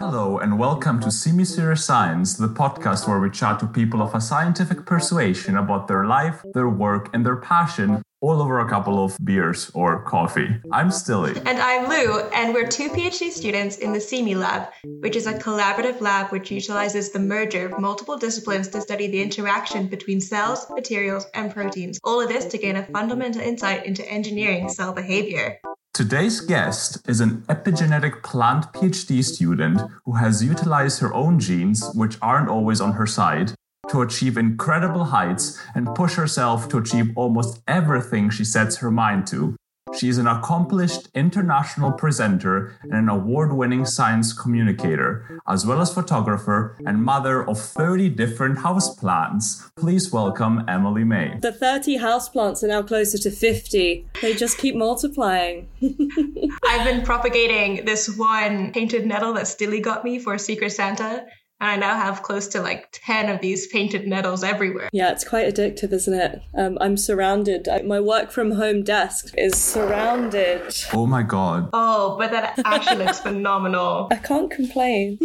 Hello and welcome to CiMi Serious Science, the podcast where we chat to people of a scientific persuasion about their life, their work, and their passion, all over a couple of beers or coffee. I'm Stilly. And I'm Lou, and we're two PhD students in the CiMi Lab, which is a collaborative lab which utilizes the merger of multiple disciplines to study the interaction between cells, materials, and proteins. All of this to gain a fundamental insight into engineering cell behavior. Today's guest is an epigenetic plant PhD student who has utilized her own genes, which aren't always on her side, to achieve incredible heights and push herself to achieve almost everything she sets her mind to. She is an accomplished international presenter and an award-winning science communicator, as well as photographer and mother of 30 different houseplants. Please welcome Emily May. The 30 houseplants are now closer to 50. They just keep multiplying. I've been propagating this one painted nettle that Stilly got me for Secret Santa. And I now have close to 10 of these painted nettles everywhere. Yeah, it's quite addictive, isn't it? I'm surrounded. My work from home desk is surrounded. Oh my God. Oh, but that actually looks phenomenal. I can't complain.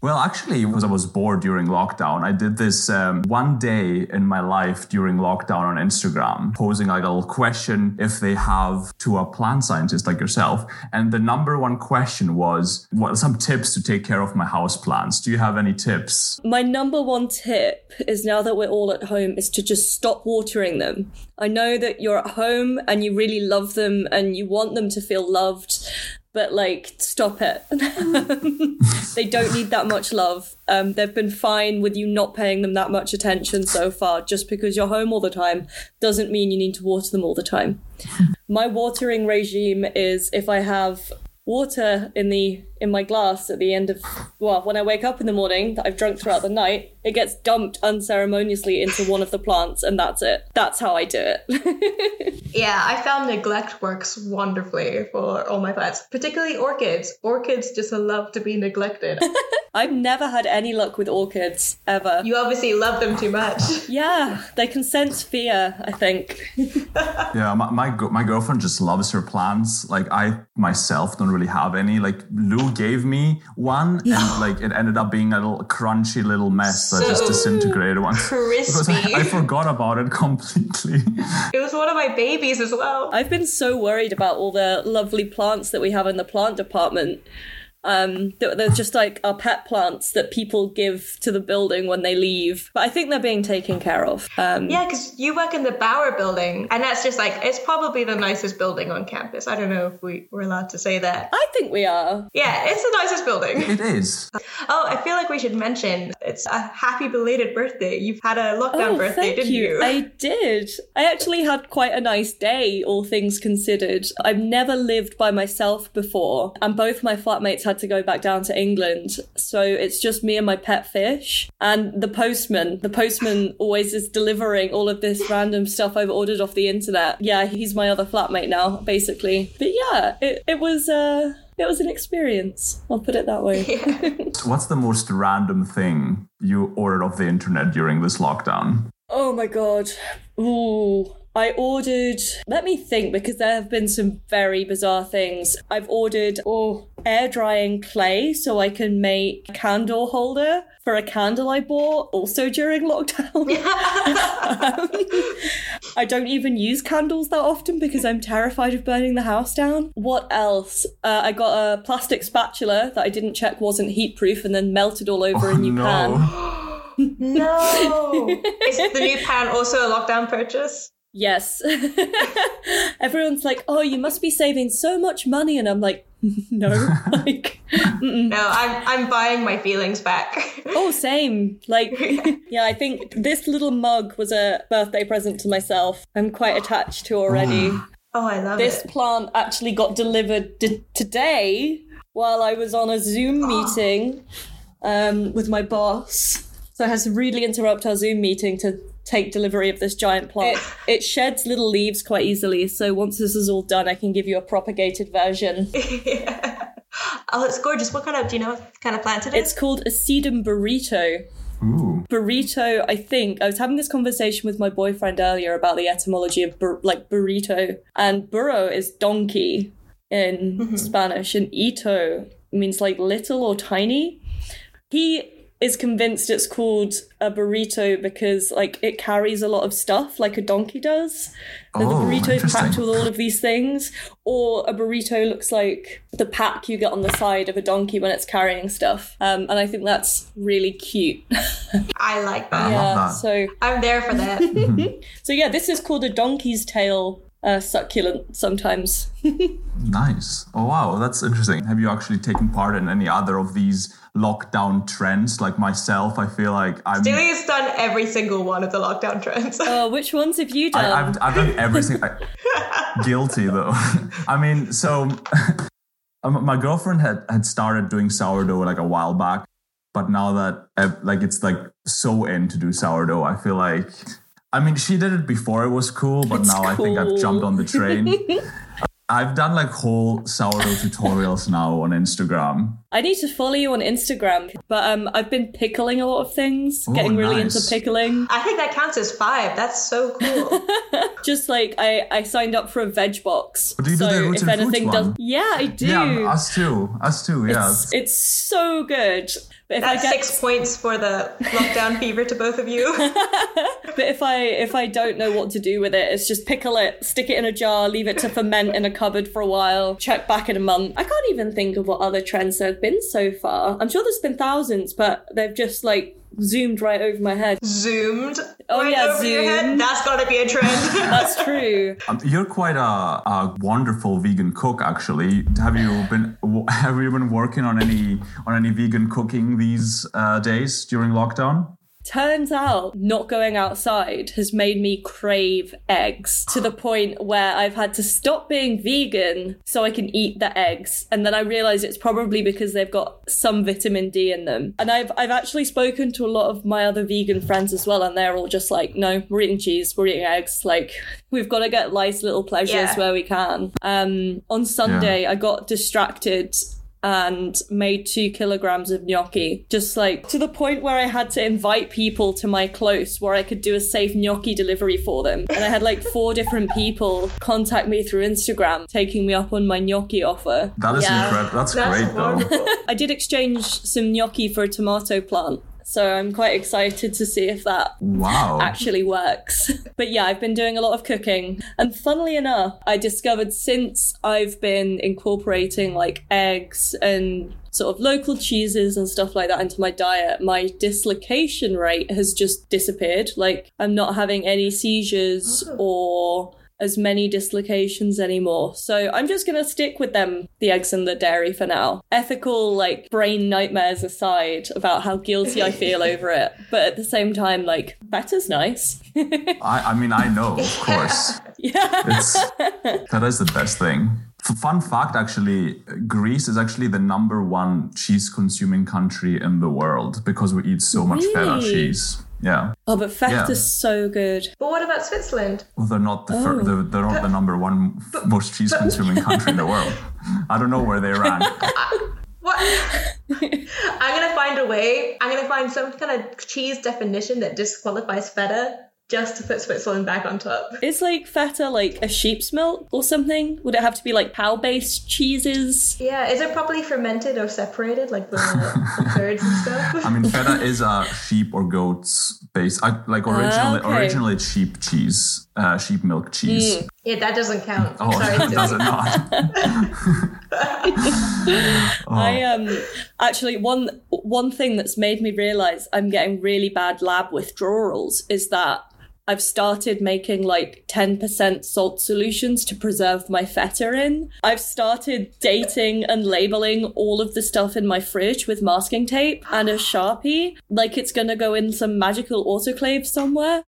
Well, actually, because I was bored during lockdown, I did this one day in my life during lockdown on Instagram, posing a little question if they have to a plant scientist like yourself. And the number one question was, what are some tips to take care of my houseplants? Do you have any tips? My number one tip is, now that we're all at home, is to just stop watering them. I know that you're at home and you really love them and you want them to feel loved, but stop it. They don't need that much love. They've been fine with you not paying them that much attention so far. Just because you're home all the time doesn't mean you need to water them all the time. My watering regime is, if I have water in my glass at the end of, when I wake up in the morning that I've drunk throughout the night, it gets dumped unceremoniously into one of the plants, and that's it. That's how I do it. Yeah, I found neglect works wonderfully for all my plants, particularly orchids. Orchids just love to be neglected. I've never had any luck with orchids, ever. You obviously love them too much. Yeah, they can sense fear, I think. Yeah, my girlfriend just loves her plants. I myself don't really have any. Lou gave me one, and it ended up being a little crunchy little mess. So I just disintegrated one. Crispy. Because I forgot about it completely. It was one of my babies as well. I've been so worried about all the lovely plants that we have in the plant department. They're just our pet plants that people give to the building when they leave. But I think they're being taken care of. Yeah, because you work in the Bauer Building, and that's just it's probably the nicest building on campus. I don't know if we're allowed to say that. I think we are. Yeah, it's the nicest building. It is. Oh, I feel like we should mention, it's a happy belated birthday. You've had a lockdown birthday, didn't you? I did. I actually had quite a nice day, all things considered. I've never lived by myself before, and both my flatmates had to go back down to England, so it's just me and my pet fish and the postman. The postman always is delivering all of this random stuff I've ordered off the internet. Yeah, he's my other flatmate now, basically. But yeah, it was an experience. I'll put it that way. Yeah. So what's the most random thing you ordered off the internet during this lockdown? Oh my God. Ooh. I ordered, let me think, because there have been some very bizarre things. I've ordered air drying clay so I can make a candle holder for a candle I bought also during lockdown. I don't even use candles that often because I'm terrified of burning the house down. What else? I got a plastic spatula that I didn't check wasn't heat proof and then melted all over in Japan. No! Is the new pan also a lockdown purchase? Yes. Everyone's like, oh, you must be saving so much money. And I'm like, no. No, I'm buying my feelings back. Oh, same. Yeah, I think this little mug was a birthday present to myself. I'm quite attached to already. Oh, I love it. This plant actually got delivered today while I was on a Zoom meeting with my boss. So I had to really interrupt our Zoom meeting to take delivery of this giant plant. It sheds little leaves quite easily, so once this is all done, I can give you a propagated version. Yeah. Oh, it's gorgeous. What kind of plant it is? It's called a sedum burrito. Ooh. Burrito, I think. I was having this conversation with my boyfriend earlier about the etymology of burrito, and burro is donkey. in Spanish, and ito means like little or tiny. He is convinced it's called a burrito because like it carries a lot of stuff like a donkey does. The burrito is packed with all of these things, or a burrito looks like the pack you get on the side of a donkey when it's carrying stuff. And I think that's really cute. I like that. Yeah, I love that. So I'm there for that. So yeah, this is called a donkey's tail succulent sometimes. Nice. Oh, wow. That's interesting. Have you actually taken part in any other of these lockdown trends? Like myself, I feel like I'm... Stelia's done every single one of the lockdown trends. Which ones have you done? I've done every single... Guilty, though. I mean, so my girlfriend had started doing sourdough like a while back, but now that it's like so in to do sourdough, I feel like... I mean, she did it before it was cool, but it's now cool. I think I've jumped on the train. I've done like whole sourdough tutorials now on Instagram. I need to follow you on Instagram, but I've been pickling a lot of things, getting really into pickling. I think that counts as 5. That's so cool. Just like I signed up for a veg box. But do you do the roots and anything one? Yeah, I do. Yeah, us too. Yeah, it's so good. But that's 6 points for the lockdown fever to both of you. But if I don't know what to do with it, it's just pickle it, stick it in a jar, leave it to ferment in a cupboard for a while, check back in a month. I can't even think of what other trends there have been so far. I'm sure there's been thousands, but they've just zoomed right over my head. Zoomed? Oh, right, yeah, over your head? That's gotta be a trend. That's true. You're quite a wonderful vegan cook, actually. Have you been working on any vegan cooking these days during lockdown? Turns out not going outside has made me crave eggs to the point where I've had to stop being vegan so I can eat the eggs. And then I realized it's probably because they've got some vitamin D in them. And I've actually spoken to a lot of my other vegan friends as well, and they're all just like, no, we're eating cheese, we're eating eggs. Like, we've got to get nice little pleasures where we can. On Sunday, I got distracted and made 2 kilograms of gnocchi, just to the point where I had to invite people to my close where I could do a safe gnocchi delivery for them. And I had 4 different people contact me through Instagram taking me up on my gnocchi offer. That is incredible. That's great, wonderful. Though I did exchange some gnocchi for a tomato plant, so I'm quite excited to see if that actually works. But yeah, I've been doing a lot of cooking. And funnily enough, I discovered since I've been incorporating eggs and sort of local cheeses and stuff like that into my diet, my dislocation rate has just disappeared. I'm not having any seizures or as many dislocations anymore. So I'm just going to stick with them, the eggs and the dairy, for now. Ethical, brain nightmares aside about how guilty I feel over it. But at the same time, better's nice. I mean, I know, of course. Yeah. That is the best thing. Fun fact, actually, Greece is actually the #1 cheese-consuming country in the world because we eat so much feta cheese. Yeah. Oh, but feta's so good. But what about Switzerland? Well, they're not the #1 most cheese-consuming country in the world. I don't know where they rank. I'm gonna find a way. I'm gonna find some kind of cheese definition that disqualifies feta, just to put Switzerland back on top. Is feta a sheep's milk or something? Would it have to be cow-based cheeses? Yeah, is it properly fermented or separated the curds and stuff? I mean, feta is a sheep or goat's base, originally sheep cheese, sheep milk cheese. Yeah, that doesn't count. Oh, sorry, that does it not? I actually one thing that's made me realize I'm getting really bad lab withdrawals is that I've started making 10% salt solutions to preserve my feta in. I've started dating and labeling all of the stuff in my fridge with masking tape and a Sharpie, it's gonna go in some magical autoclave somewhere.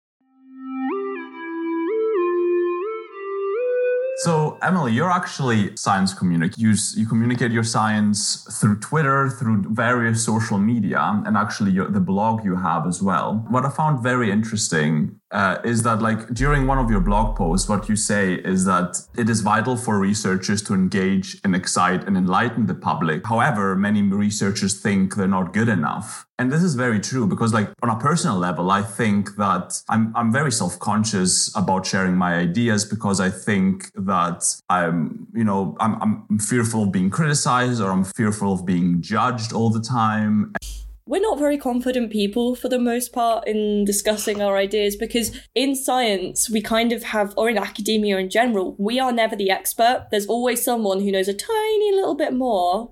So, Emily, you're actually science communicator. You communicate your science through Twitter, through various social media, and actually the blog you have as well. What I found very interesting is that like during one of your blog posts, what you say is that it is vital for researchers to engage and excite and enlighten the public. However, many researchers think they're not good enough. And this is very true because like on a personal level, I think that I'm very self-conscious about sharing my ideas because I think that I'm fearful of being criticized or I'm fearful of being judged all the time. We're not very confident people for the most part in discussing our ideas because in science, we kind of have, or in academia in general, we are never the expert. There's always someone who knows a tiny little bit more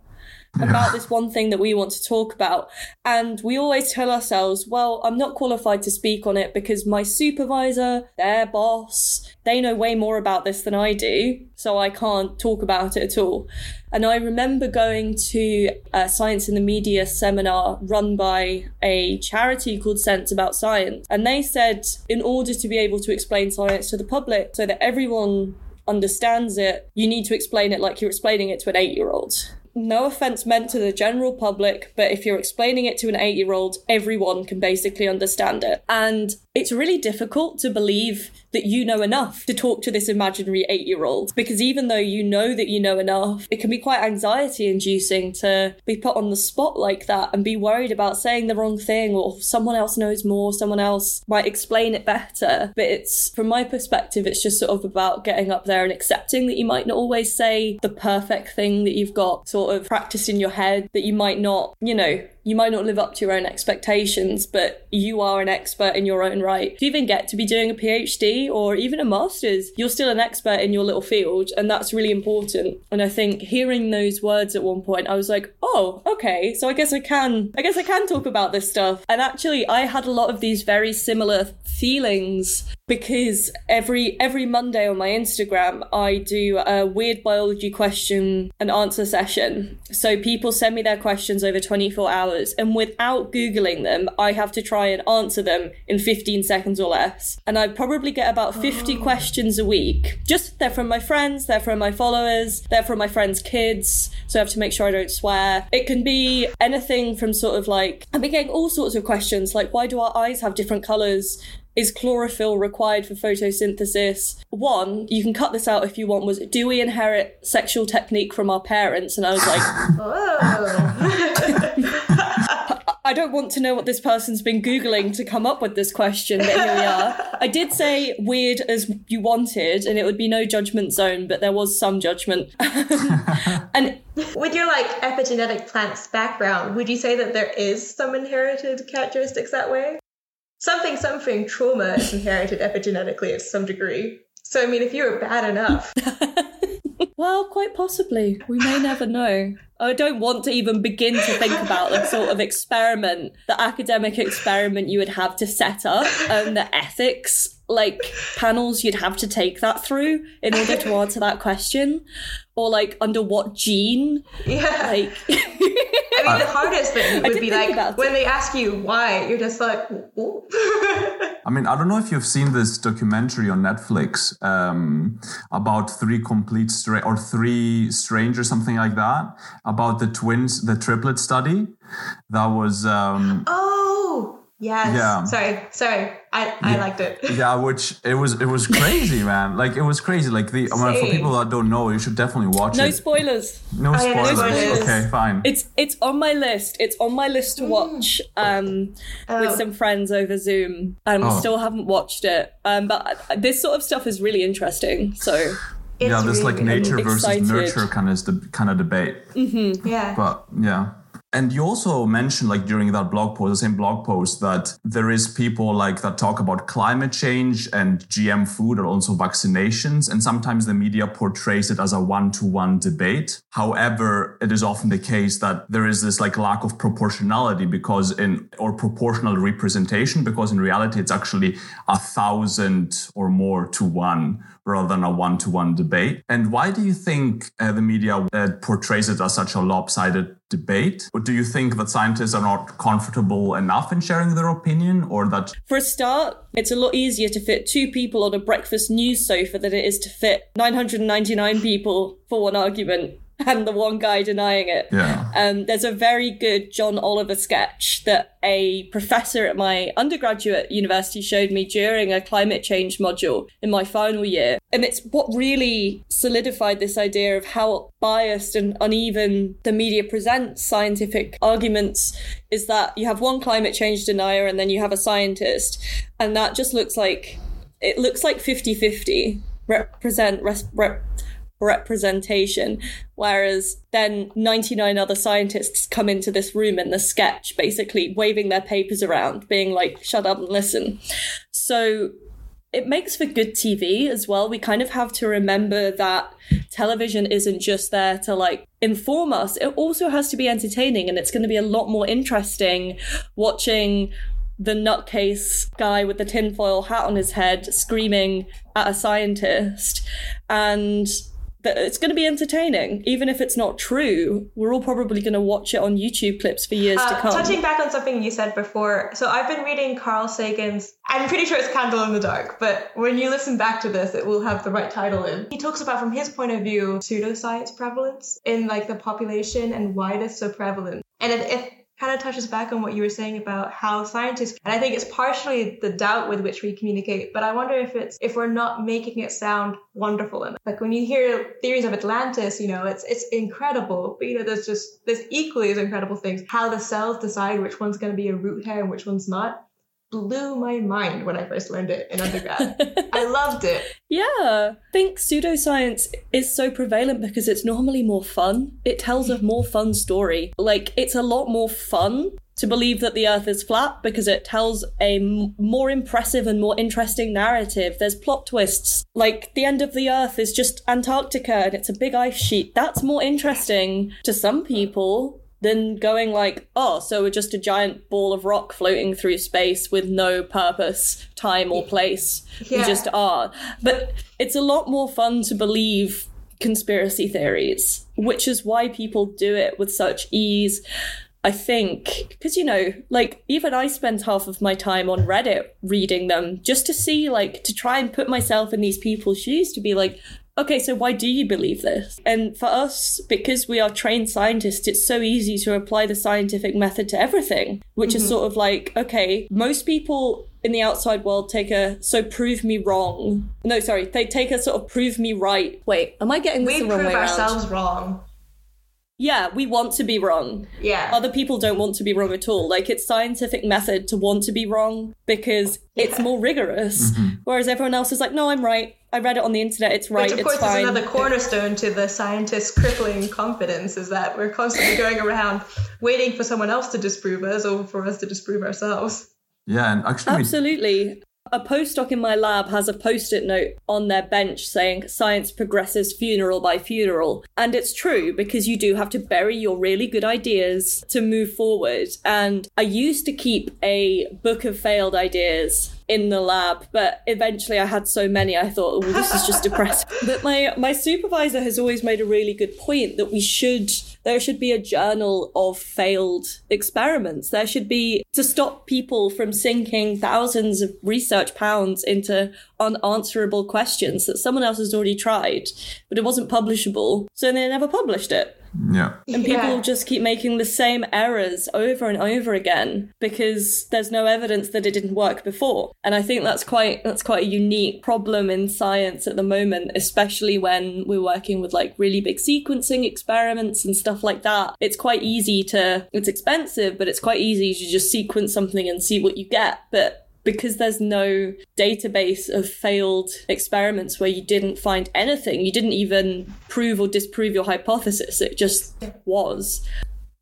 about this one thing that we want to talk about. And we always tell ourselves, well, I'm not qualified to speak on it because my supervisor, their boss, they know way more about this than I do, so I can't talk about it at all. And I remember going to a Science in the Media seminar run by a charity called Sense About Science. And they said, in order to be able to explain science to the public so that everyone understands it, you need to explain it like you're explaining it to an 8-year-old. No offense meant to the general public, but if you're explaining it to an 8-year-old, everyone can basically understand it. And it's really difficult to believe that you know enough to talk to this imaginary 8-year-old, because even though you know that you know enough, it can be quite anxiety-inducing to be put on the spot like that and be worried about saying the wrong thing or someone else knows more, someone else might explain it better. But it's, from my perspective, it's just sort of about getting up there and accepting that you might not always say the perfect thing that you've got sort of practice in your head, that you might not, you might not live up to your own expectations, but you are an expert in your own right. If you even get to be doing a PhD or even a master's, you're still an expert in your little field. And that's really important. And I think hearing those words at one point, I was like, oh, okay, so I guess I can talk about this stuff. And actually, I had a lot of these very similar feelings because every Monday on my Instagram, I do a weird biology question and answer session. So people send me their questions over 24 hours. And without Googling them, I have to try and answer them in 15 seconds or less. And I probably get about 50 questions a week. Just they're from my friends, they're from my followers, they're from my friends' kids. So I have to make sure I don't swear. It can be anything from sort of like, I've been getting all sorts of questions like, why do our eyes have different colours? Is chlorophyll required for photosynthesis? One, you can cut this out if you want, was, do we inherit sexual technique from our parents? And I was like, I don't want to know what this person's been Googling to come up with this question, but here we are. I did say weird as you wanted, and it would be no judgment zone, but there was some judgment. And with your like epigenetic plants background, would you say that there is some inherited characteristics that way? Something trauma is inherited epigenetically to some degree. So, I mean, if you were bad enough. Well, quite possibly. We may never know. I don't want to even begin to think about the sort of experiment, the academic experiment you would have to set up and the ethics, like panels you'd have to take that through in order to answer that question. Or like under what gene? Yeah. Like, I mean, the hardest thing would be like when they ask you why, you're just like, oh. I mean, I don't know if you've seen this documentary on Netflix about three strangers, something like that, about the twins, the triplet study. That was. Oh. Yes. Yeah. Sorry. I liked it. Yeah, which it was crazy, man. Like it was crazy. Like the for people that don't know, you should definitely watch it. No spoilers. No spoilers. Okay, fine. It's on my list. It's on my list to watch with some friends over Zoom. Still haven't watched it. But this sort of stuff is really interesting. So. Yeah, this really like nature versus nurture kind of debate. Mm-hmm. Yeah. But yeah. And you also mentioned like during that blog post, the same blog post, that there is people like that talk about climate change and GM food or also vaccinations. And sometimes the media portrays it as a one-to-one debate. However, it is often the case that there is this like lack of proportionality or proportional representation, because in reality, it's actually 1,000 or more to one rather than a one-to-one debate. And why do you think the media portrays it as such a lopsided debate? Or do you think that scientists are not comfortable enough in sharing their opinion, or that... For a start, it's a lot easier to fit two people on a breakfast news sofa than it is to fit 999 people for one argument. I'm the one guy denying it. Yeah. There's a very good John Oliver sketch that a professor at my undergraduate university showed me during a climate change module in my final year. And it's what really solidified this idea of how biased and uneven the media presents scientific arguments, is that you have one climate change denier and then you have a scientist. And that just looks like, it looks like 50-50 representation, whereas then 99 other scientists come into this room in the sketch, basically waving their papers around, being like, shut up and listen. So it makes for good TV as well. We kind of have to remember that television isn't just there to like inform us. It also has to be entertaining, and it's going to be a lot more interesting watching the nutcase guy with the tinfoil hat on his head screaming at a scientist. And it's going to be entertaining, even if it's not true. We're all probably going to watch it on YouTube clips for years to come. Touching back on something you said before, so I've been reading Carl Sagan's, I'm pretty sure it's Candle in the Dark, but when you listen back to this, it will have the right title in. He talks about, from his point of view, pseudoscience prevalence in like the population and why it is so prevalent. And it kind of touches back on what you were saying about how scientists, and I think it's partially the doubt with which we communicate, but I wonder if we're not making it sound wonderful enough. Like when you hear theories of Atlantis, you know, it's incrable, but you know, there's equally as incredible things. How the cells decide which one's going to be a root hair and which one's not blew my mind when I first learned it in undergrad. I loved it. Yeah. I think pseudoscience is so prevalent because it's normally more fun. It tells a more fun story. Like, it's a lot more fun to believe that the earth is flat because it tells a more impressive and more interesting narrative. There's plot twists. Like, the end of the earth is just Antarctica and it's a big ice sheet. That's more interesting to some people than going like, oh, so we're just a giant ball of rock floating through space with no purpose, time or place. Yeah. We just are. But it's a lot more fun to believe conspiracy theories, which is why people do it with such ease, I think. Because, you know, like, even I spend half of my time on Reddit reading them just to see, like, to try and put myself in these people's shoes, to be like, okay, so why do you believe this? And for us, because we are trained scientists, it's so easy to apply the scientific method to everything, which is sort of like, okay, most people in the outside world take a prove me right. Wait, am I getting this the wrong way around? We prove ourselves wrong. Yeah, we want to be wrong. Yeah. Other people don't want to be wrong at all. Like, it's scientific method to want to be wrong because it's more rigorous. Whereas everyone else is like, no, I'm right. I read it on the internet. It's right. Which, of course, is another cornerstone to the scientist's crippling confidence, is that we're constantly going around waiting for someone else to disprove us or for us to disprove ourselves. Yeah, and actually... Absolutely. A postdoc in my lab has a Post-it note on their bench saying science progresses funeral by funeral. And it's true, because you do have to bury your really good ideas to move forward. And I used to keep a book of failed ideas in the lab, but eventually I had so many I thought, oh, this is just depressing. But my supervisor has always made a really good point that there should be a journal of failed experiments. There should be, to stop people from sinking thousands of research pounds into unanswerable questions that someone else has already tried, but it wasn't publishable, so they never published it. Yeah. And people just keep making the same errors over and over again because there's no evidence that it didn't work before. And I think that's quite a unique problem in science at the moment, especially when we're working with like really big sequencing experiments and stuff like that. It's quite easy it's expensive, but it's quite easy to just sequence something and see what you get. But because there's no database of failed experiments where you didn't find anything, you didn't even prove or disprove your hypothesis, it just was.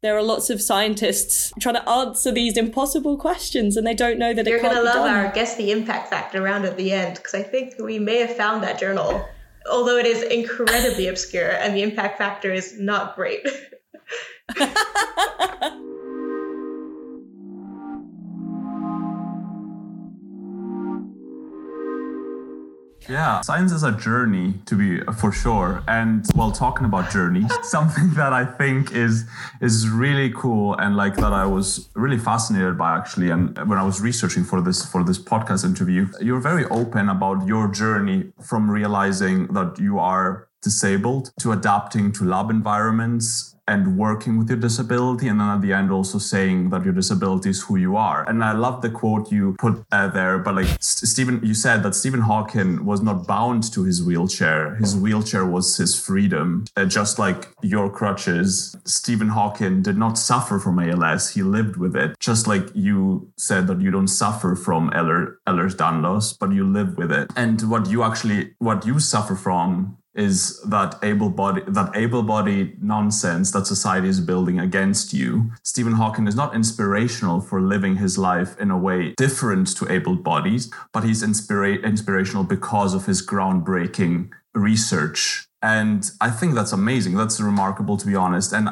There are lots of scientists trying to answer these impossible questions and they don't know that it can't be done. You're going to love our Guess the Impact Factor round at the end, because I think we may have found that journal, although it is incredibly obscure and the impact factor is not great. Yeah, science is a journey, to be for sure. And while talking about journeys, something that I think is really cool and like that I was really fascinated by actually, and when I was researching for this podcast interview, you're very open about your journey from realizing that you are disabled to adapting to lab environments and working with your disability. And then at the end also saying that your disability is who you are. And I love the quote you put there, but like Stephen, you said that Stephen Hawking was not bound to his wheelchair. His wheelchair was his freedom. Just like your crutches, Stephen Hawking did not suffer from ALS. He lived with it. Just like you said that you don't suffer from Ehlers-Danlos, but you live with it. And what you suffer from is that able-bodied nonsense that society is building against you. Stephen Hawking is not inspirational for living his life in a way different to able-bodied, but he's inspirational because of his groundbreaking research. And I think that's amazing. That's remarkable, to be honest. And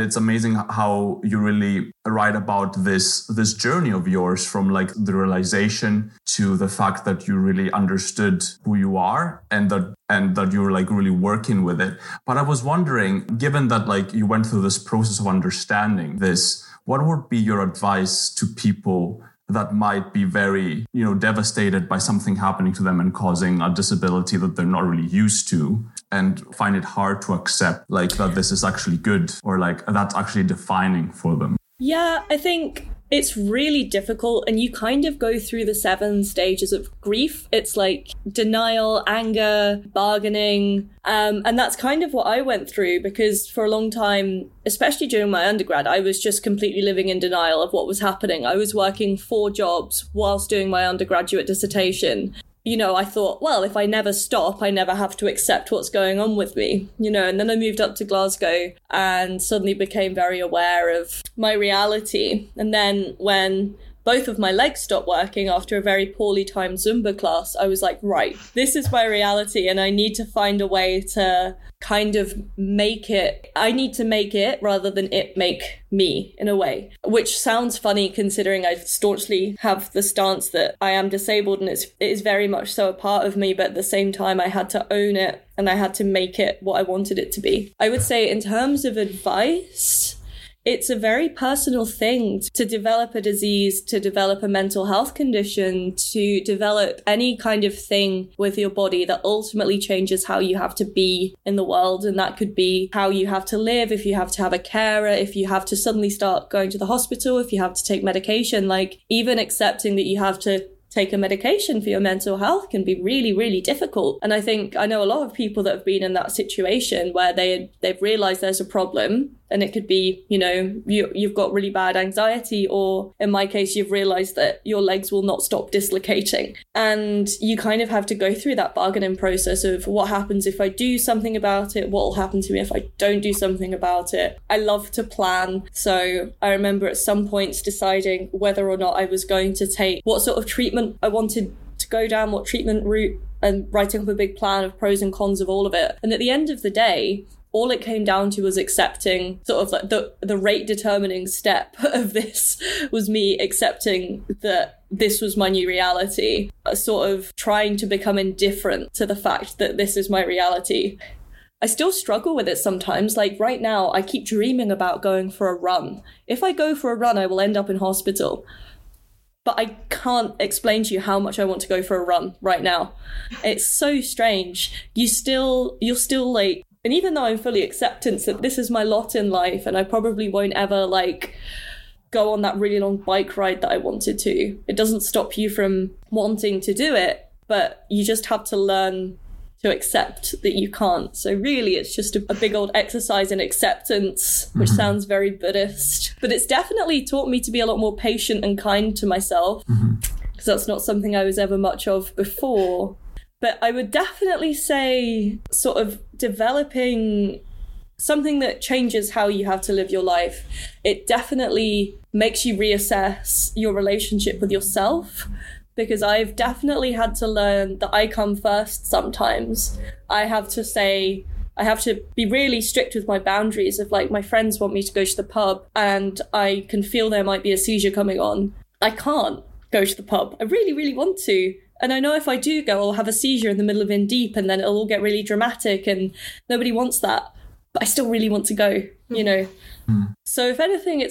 it's amazing how you really write about this journey of yours from like the realization to the fact that you really understood who you are and that you're like really working with it. But I was wondering, given that like you went through this process of understanding this, what would be your advice to people that might be very, devastated by something happening to them and causing a disability that they're not really used to and find it hard to accept, like that this is actually good or like that's actually defining for them? Yeah, I think it's really difficult, and you kind of go through the 7 stages of grief. It's like denial, anger, bargaining. And that's kind of what I went through, because for a long time, especially during my undergrad, I was just completely living in denial of what was happening. I was working 4 jobs whilst doing my undergraduate dissertation. I thought, well, if I never stop, I never have to accept what's going on with me, and then I moved up to Glasgow and suddenly became very aware of my reality. And then when both of my legs stopped working after a very poorly timed Zumba class, I was like, right, this is my reality and I need to find a way to kind of make it. I need to make it rather than it make me, in a way, which sounds funny considering I staunchly have the stance that I am disabled and it is very much so a part of me, but at the same time I had to own it and I had to make it what I wanted it to be. I would say in terms of advice, it's a very personal thing to develop a disease, to develop a mental health condition, to develop any kind of thing with your body that ultimately changes how you have to be in the world. And that could be how you have to live, if you have to have a carer, if you have to suddenly start going to the hospital, if you have to take medication, like even accepting that you have to take a medication for your mental health can be really, really difficult. And I think I know a lot of people that have been in that situation where they've realized there's a problem, and it could be, you've got really bad anxiety, or in my case, you've realized that your legs will not stop dislocating. And you kind of have to go through that bargaining process of what happens if I do something about it? What will happen to me if I don't do something about it? I love to plan. So I remember at some points deciding whether or not I was going to take what sort of treatment I wanted to go down, what treatment route, and writing up a big plan of pros and cons of all of it. And at the end of the day, all it came down to was accepting sort of like the rate determining step of this was me accepting that this was my new reality, sort of trying to become indifferent to the fact that this is my reality. I still struggle with it sometimes. Like right now, I keep dreaming about going for a run. If I go for a run, I will end up in hospital. But I can't explain to you how much I want to go for a run right now. It's so strange. You're still like, and even though I'm fully acceptance that this is my lot in life and I probably won't ever like go on that really long bike ride that I wanted to, it doesn't stop you from wanting to do it, but you just have to learn to accept that you can't. So really, it's just a big old exercise in acceptance, which sounds very Buddhist, but it's definitely taught me to be a lot more patient and kind to myself, because that's not something I was ever much of before. But I would definitely say sort of developing something that changes how you have to live your life. It definitely makes you reassess your relationship with yourself, because I've definitely had to learn that I come first sometimes. I have to be really strict with my boundaries of like, my friends want me to go to the pub and I can feel there might be a seizure coming on. I can't go to the pub. I really, really want to. And I know if I do go, I'll have a seizure in the middle of In Deep and then it'll all get really dramatic and nobody wants that. But I still really want to go, So if anything,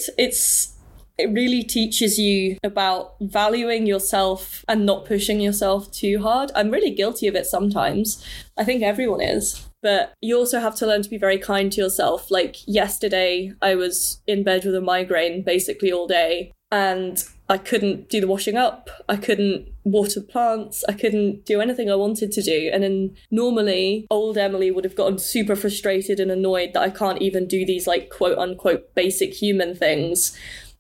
it really teaches you about valuing yourself and not pushing yourself too hard. I'm really guilty of it sometimes. I think everyone is. But you also have to learn to be very kind to yourself. Like yesterday, I was in bed with a migraine basically all day, and I couldn't do the washing up. I couldn't water plants. I couldn't do anything I wanted to do. And then normally old Emily would have gotten super frustrated and annoyed that I can't even do these like quote unquote basic human things.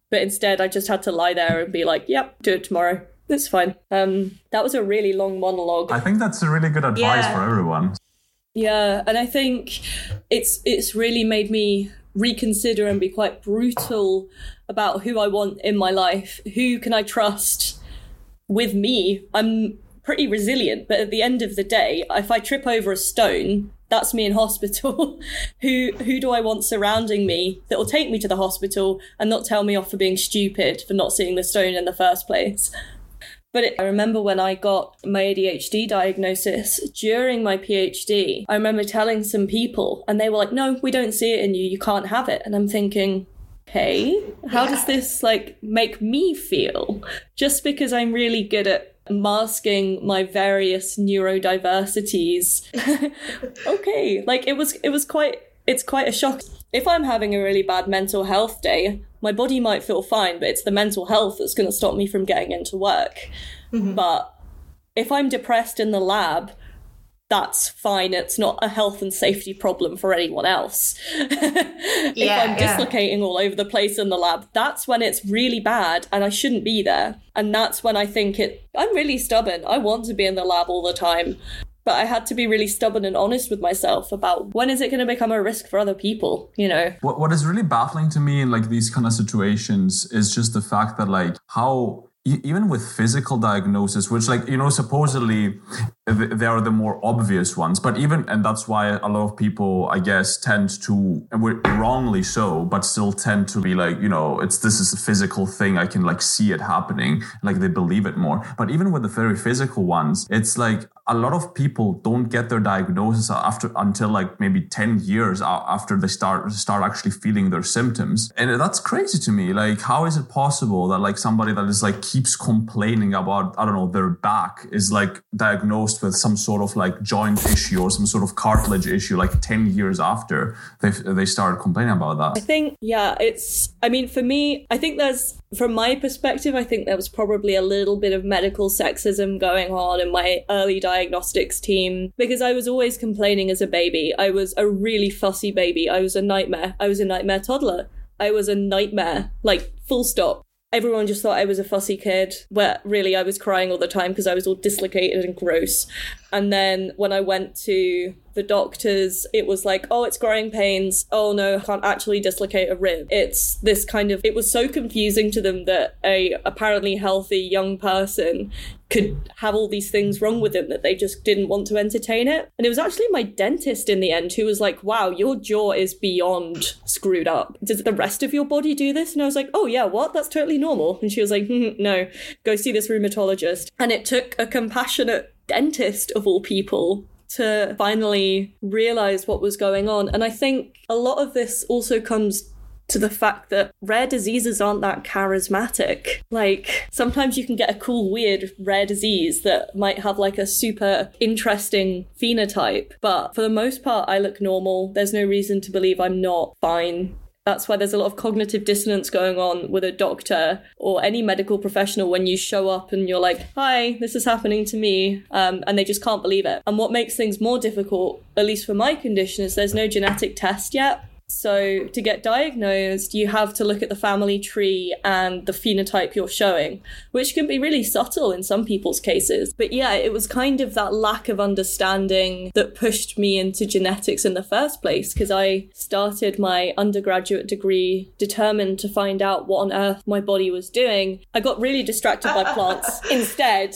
But instead I just had to lie there and be like, yep, do it tomorrow. It's fine. That was a really long monologue. I think that's a really good advice for everyone. Yeah. And I think it's really made me reconsider and be quite brutal about who I want in my life. Who can I trust with me? I'm pretty resilient, but at the end of the day, if I trip over a stone, that's me in hospital. Who do I want surrounding me that will take me to the hospital and not tell me off for being stupid for not seeing the stone in the first place? But I remember when I got my ADHD diagnosis during my PhD, I remember telling some people and they were like, no, we don't see it in you. You can't have it. And I'm thinking, okay, how does this like make me feel? Just because I'm really good at masking my various neurodiversities. Okay, like it's quite a shock. If I'm having a really bad mental health day, my body might feel fine, but it's the mental health that's going to stop me from getting into work. Mm-hmm. But if I'm depressed in the lab, that's fine. It's not a health and safety problem for anyone else. If I'm dislocating all over the place in the lab, that's when it's really bad and I shouldn't be there. And that's when I think I'm really stubborn. I want to be in the lab all the time, but I had to be really stubborn and honest with myself about when is it going to become a risk for other people, you know? What is really baffling to me in like these kind of situations is just the fact that like how... Even with physical diagnosis, which like, you know, supposedly they are the more obvious ones, but even, and that's why a lot of people, I guess, tend to, and wrongly so, but still tend to be like, you know, this is a physical thing. I can like see it happening. Like they believe it more. But even with the very physical ones, it's like a lot of people don't get their diagnosis until like maybe 10 years after they start actually feeling their symptoms. And that's crazy to me. Like, how is it possible that like somebody that is like, keeps complaining about, I don't know, their back is like diagnosed with some sort of like joint issue or some sort of cartilage issue like 10 years after they started complaining about that? I think, for me, I think there's, from my perspective, I think there was probably a little bit of medical sexism going on in my early diagnostics team because I was always complaining as a baby. I was a really fussy baby. I was a nightmare. I was a nightmare toddler. I was a nightmare, like full stop. Everyone just thought I was a fussy kid, where really I was crying all the time because I was all dislocated and gross. And then when I went to the doctors, it was like, oh, it's growing pains. Oh, no, I can't actually dislocate a rib. It's this kind of... It was so confusing to them that a apparently healthy young person could have all these things wrong with them that they just didn't want to entertain it. And it was actually my dentist in the end who was like, wow, your jaw is beyond screwed up. Does the rest of your body do this? And I was like, oh yeah, what? That's totally normal. And she was like, no, go see this rheumatologist. And it took a compassionate dentist of all people to finally realize what was going on. And I think a lot of this also comes to the fact that rare diseases aren't that charismatic. Like, sometimes you can get a cool, weird, rare disease that might have like a super interesting phenotype. But for the most part, I look normal. There's no reason to believe I'm not fine. That's why there's a lot of cognitive dissonance going on with a doctor or any medical professional when you show up and you're like, hi, this is happening to me, and they just can't believe it. And what makes things more difficult, at least for my condition, is there's no genetic test yet. So to get diagnosed, you have to look at the family tree and the phenotype you're showing, which can be really subtle in some people's cases. But yeah, it was kind of that lack of understanding that pushed me into genetics in the first place, because I started my undergraduate degree determined to find out what on earth my body was doing. I got really distracted by plants instead.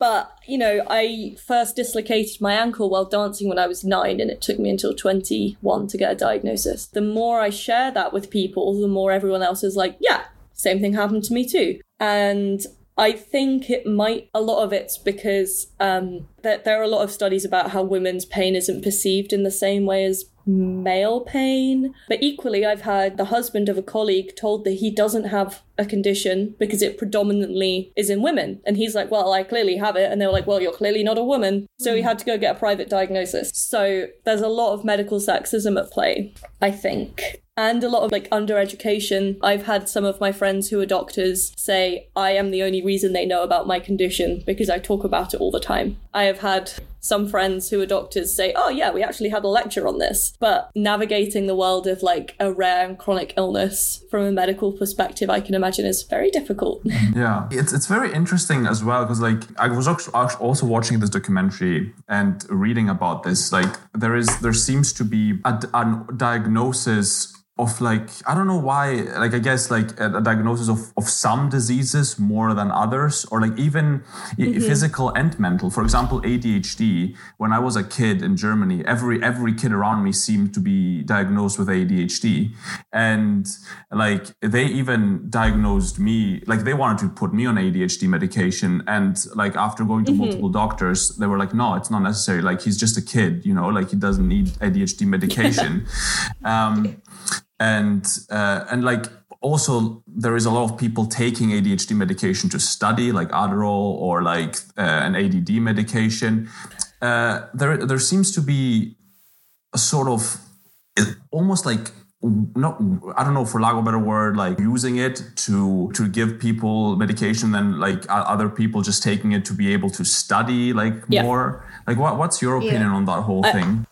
But, you know, I first dislocated my ankle while dancing when I was 9, and it took me until 21 to get a diagnosis. The more I share that with people, the more everyone else is like, yeah, same thing happened to me too. And I think a lot of it's because there are a lot of studies about how women's pain isn't perceived in the same way as male pain. But equally, I've had the husband of a colleague told that he doesn't have a condition because it predominantly is in women. And he's like, well, I clearly have it. And they were like, well, you're clearly not a woman. So he had to go get a private diagnosis. So there's a lot of medical sexism at play, I think. And a lot of undereducation. I've had some of my friends who are doctors say, I am the only reason they know about my condition because I talk about it all the time. I have had some friends who are doctors say, oh yeah, we actually had a lecture on this. But navigating the world of a rare and chronic illness from a medical perspective, I can imagine is very difficult. Yeah, it's very interesting as well, because I was also watching this documentary and reading about this. There seems to be a diagnosis of I don't know why, I guess a diagnosis of some diseases more than others, or even physical and mental. For example, ADHD, when I was a kid in Germany, every kid around me seemed to be diagnosed with ADHD. And they even diagnosed me, they wanted to put me on ADHD medication. And after going to multiple doctors, they were like, no, it's not necessary. He's just a kid, he doesn't need ADHD medication. And also there is a lot of people taking ADHD medication to study, Adderall or an ADD medication. There seems to be a sort of almost not, I don't know, for lack of a better word, using it to give people medication than other people just taking it to be able to study more. What's your opinion on that whole thing?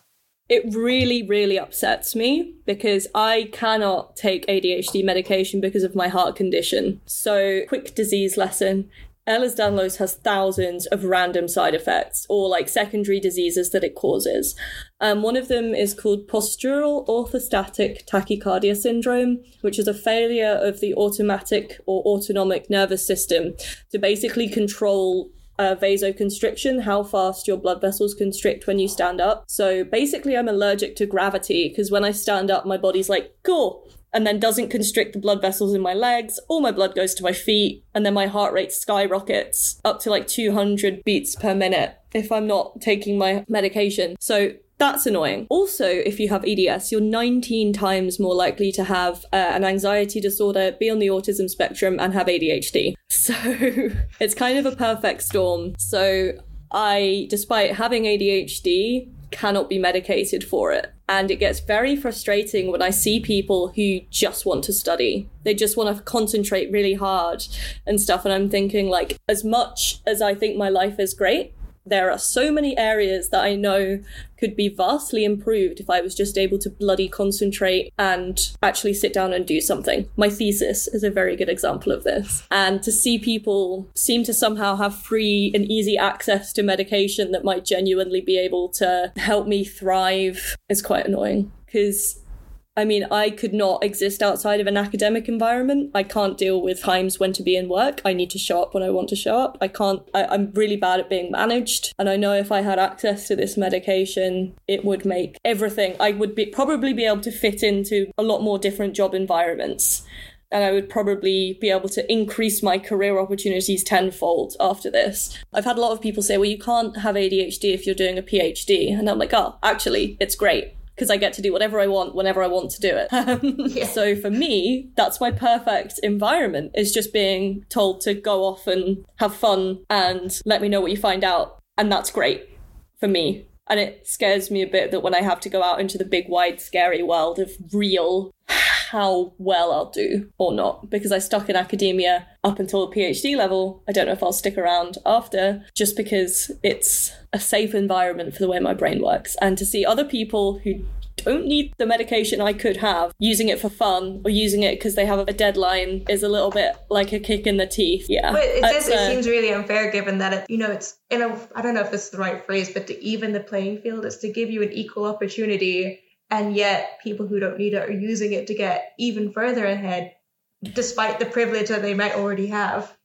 It really, really upsets me because I cannot take ADHD medication because of my heart condition. So, quick disease lesson. Ehlers-Danlos has thousands of random side effects or secondary diseases that it causes. One of them is called postural orthostatic tachycardia syndrome, which is a failure of the automatic or autonomic nervous system to basically control vasoconstriction, how fast your blood vessels constrict when you stand up. So basically I'm allergic to gravity because when I stand up, my body's cool, and then doesn't constrict the blood vessels in my legs. All my blood goes to my feet, and then my heart rate skyrockets up to 200 beats per minute if I'm not taking my medication. So that's annoying. Also, if you have EDS, you're 19 times more likely to have an anxiety disorder, be on the autism spectrum, and have ADHD. So it's kind of a perfect storm. So I, despite having ADHD, cannot be medicated for it. And it gets very frustrating when I see people who just want to study. They just want to concentrate really hard and stuff. And I'm thinking, as much as I think my life is great, there are so many areas that I know could be vastly improved if I was just able to bloody concentrate and actually sit down and do something. My thesis is a very good example of this. And to see people seem to somehow have free and easy access to medication that might genuinely be able to help me thrive is quite annoying. Because, I could not exist outside of an academic environment. I can't deal with times when to be in work. I need to show up when I want to show up. I'm really bad at being managed. And I know if I had access to this medication, it would make everything. I would probably be able to fit into a lot more different job environments. And I would probably be able to increase my career opportunities tenfold after this. I've had a lot of people say, well, you can't have ADHD if you're doing a PhD. And I'm like, oh, actually, it's great, because I get to do whatever I want, whenever I want to do it. So for me, that's my perfect environment, is just being told to go off and have fun and let me know what you find out. And that's great for me. And it scares me a bit that when I have to go out into the big, wide, scary world of real, how well I'll do or not, because I stuck in academia up until a PhD level. I don't know if I'll stick around after, just because it's a safe environment for the way my brain works. And to see other people who don't need the medication I could have using it for fun or using it because they have a deadline is a little bit like a kick in the teeth. Yeah, but it seems really unfair, given that it, it's in a, I don't know if this is the right phrase, but to even the playing field is to give you an equal opportunity. And yet people who don't need it are using it to get even further ahead, despite the privilege that they might already have.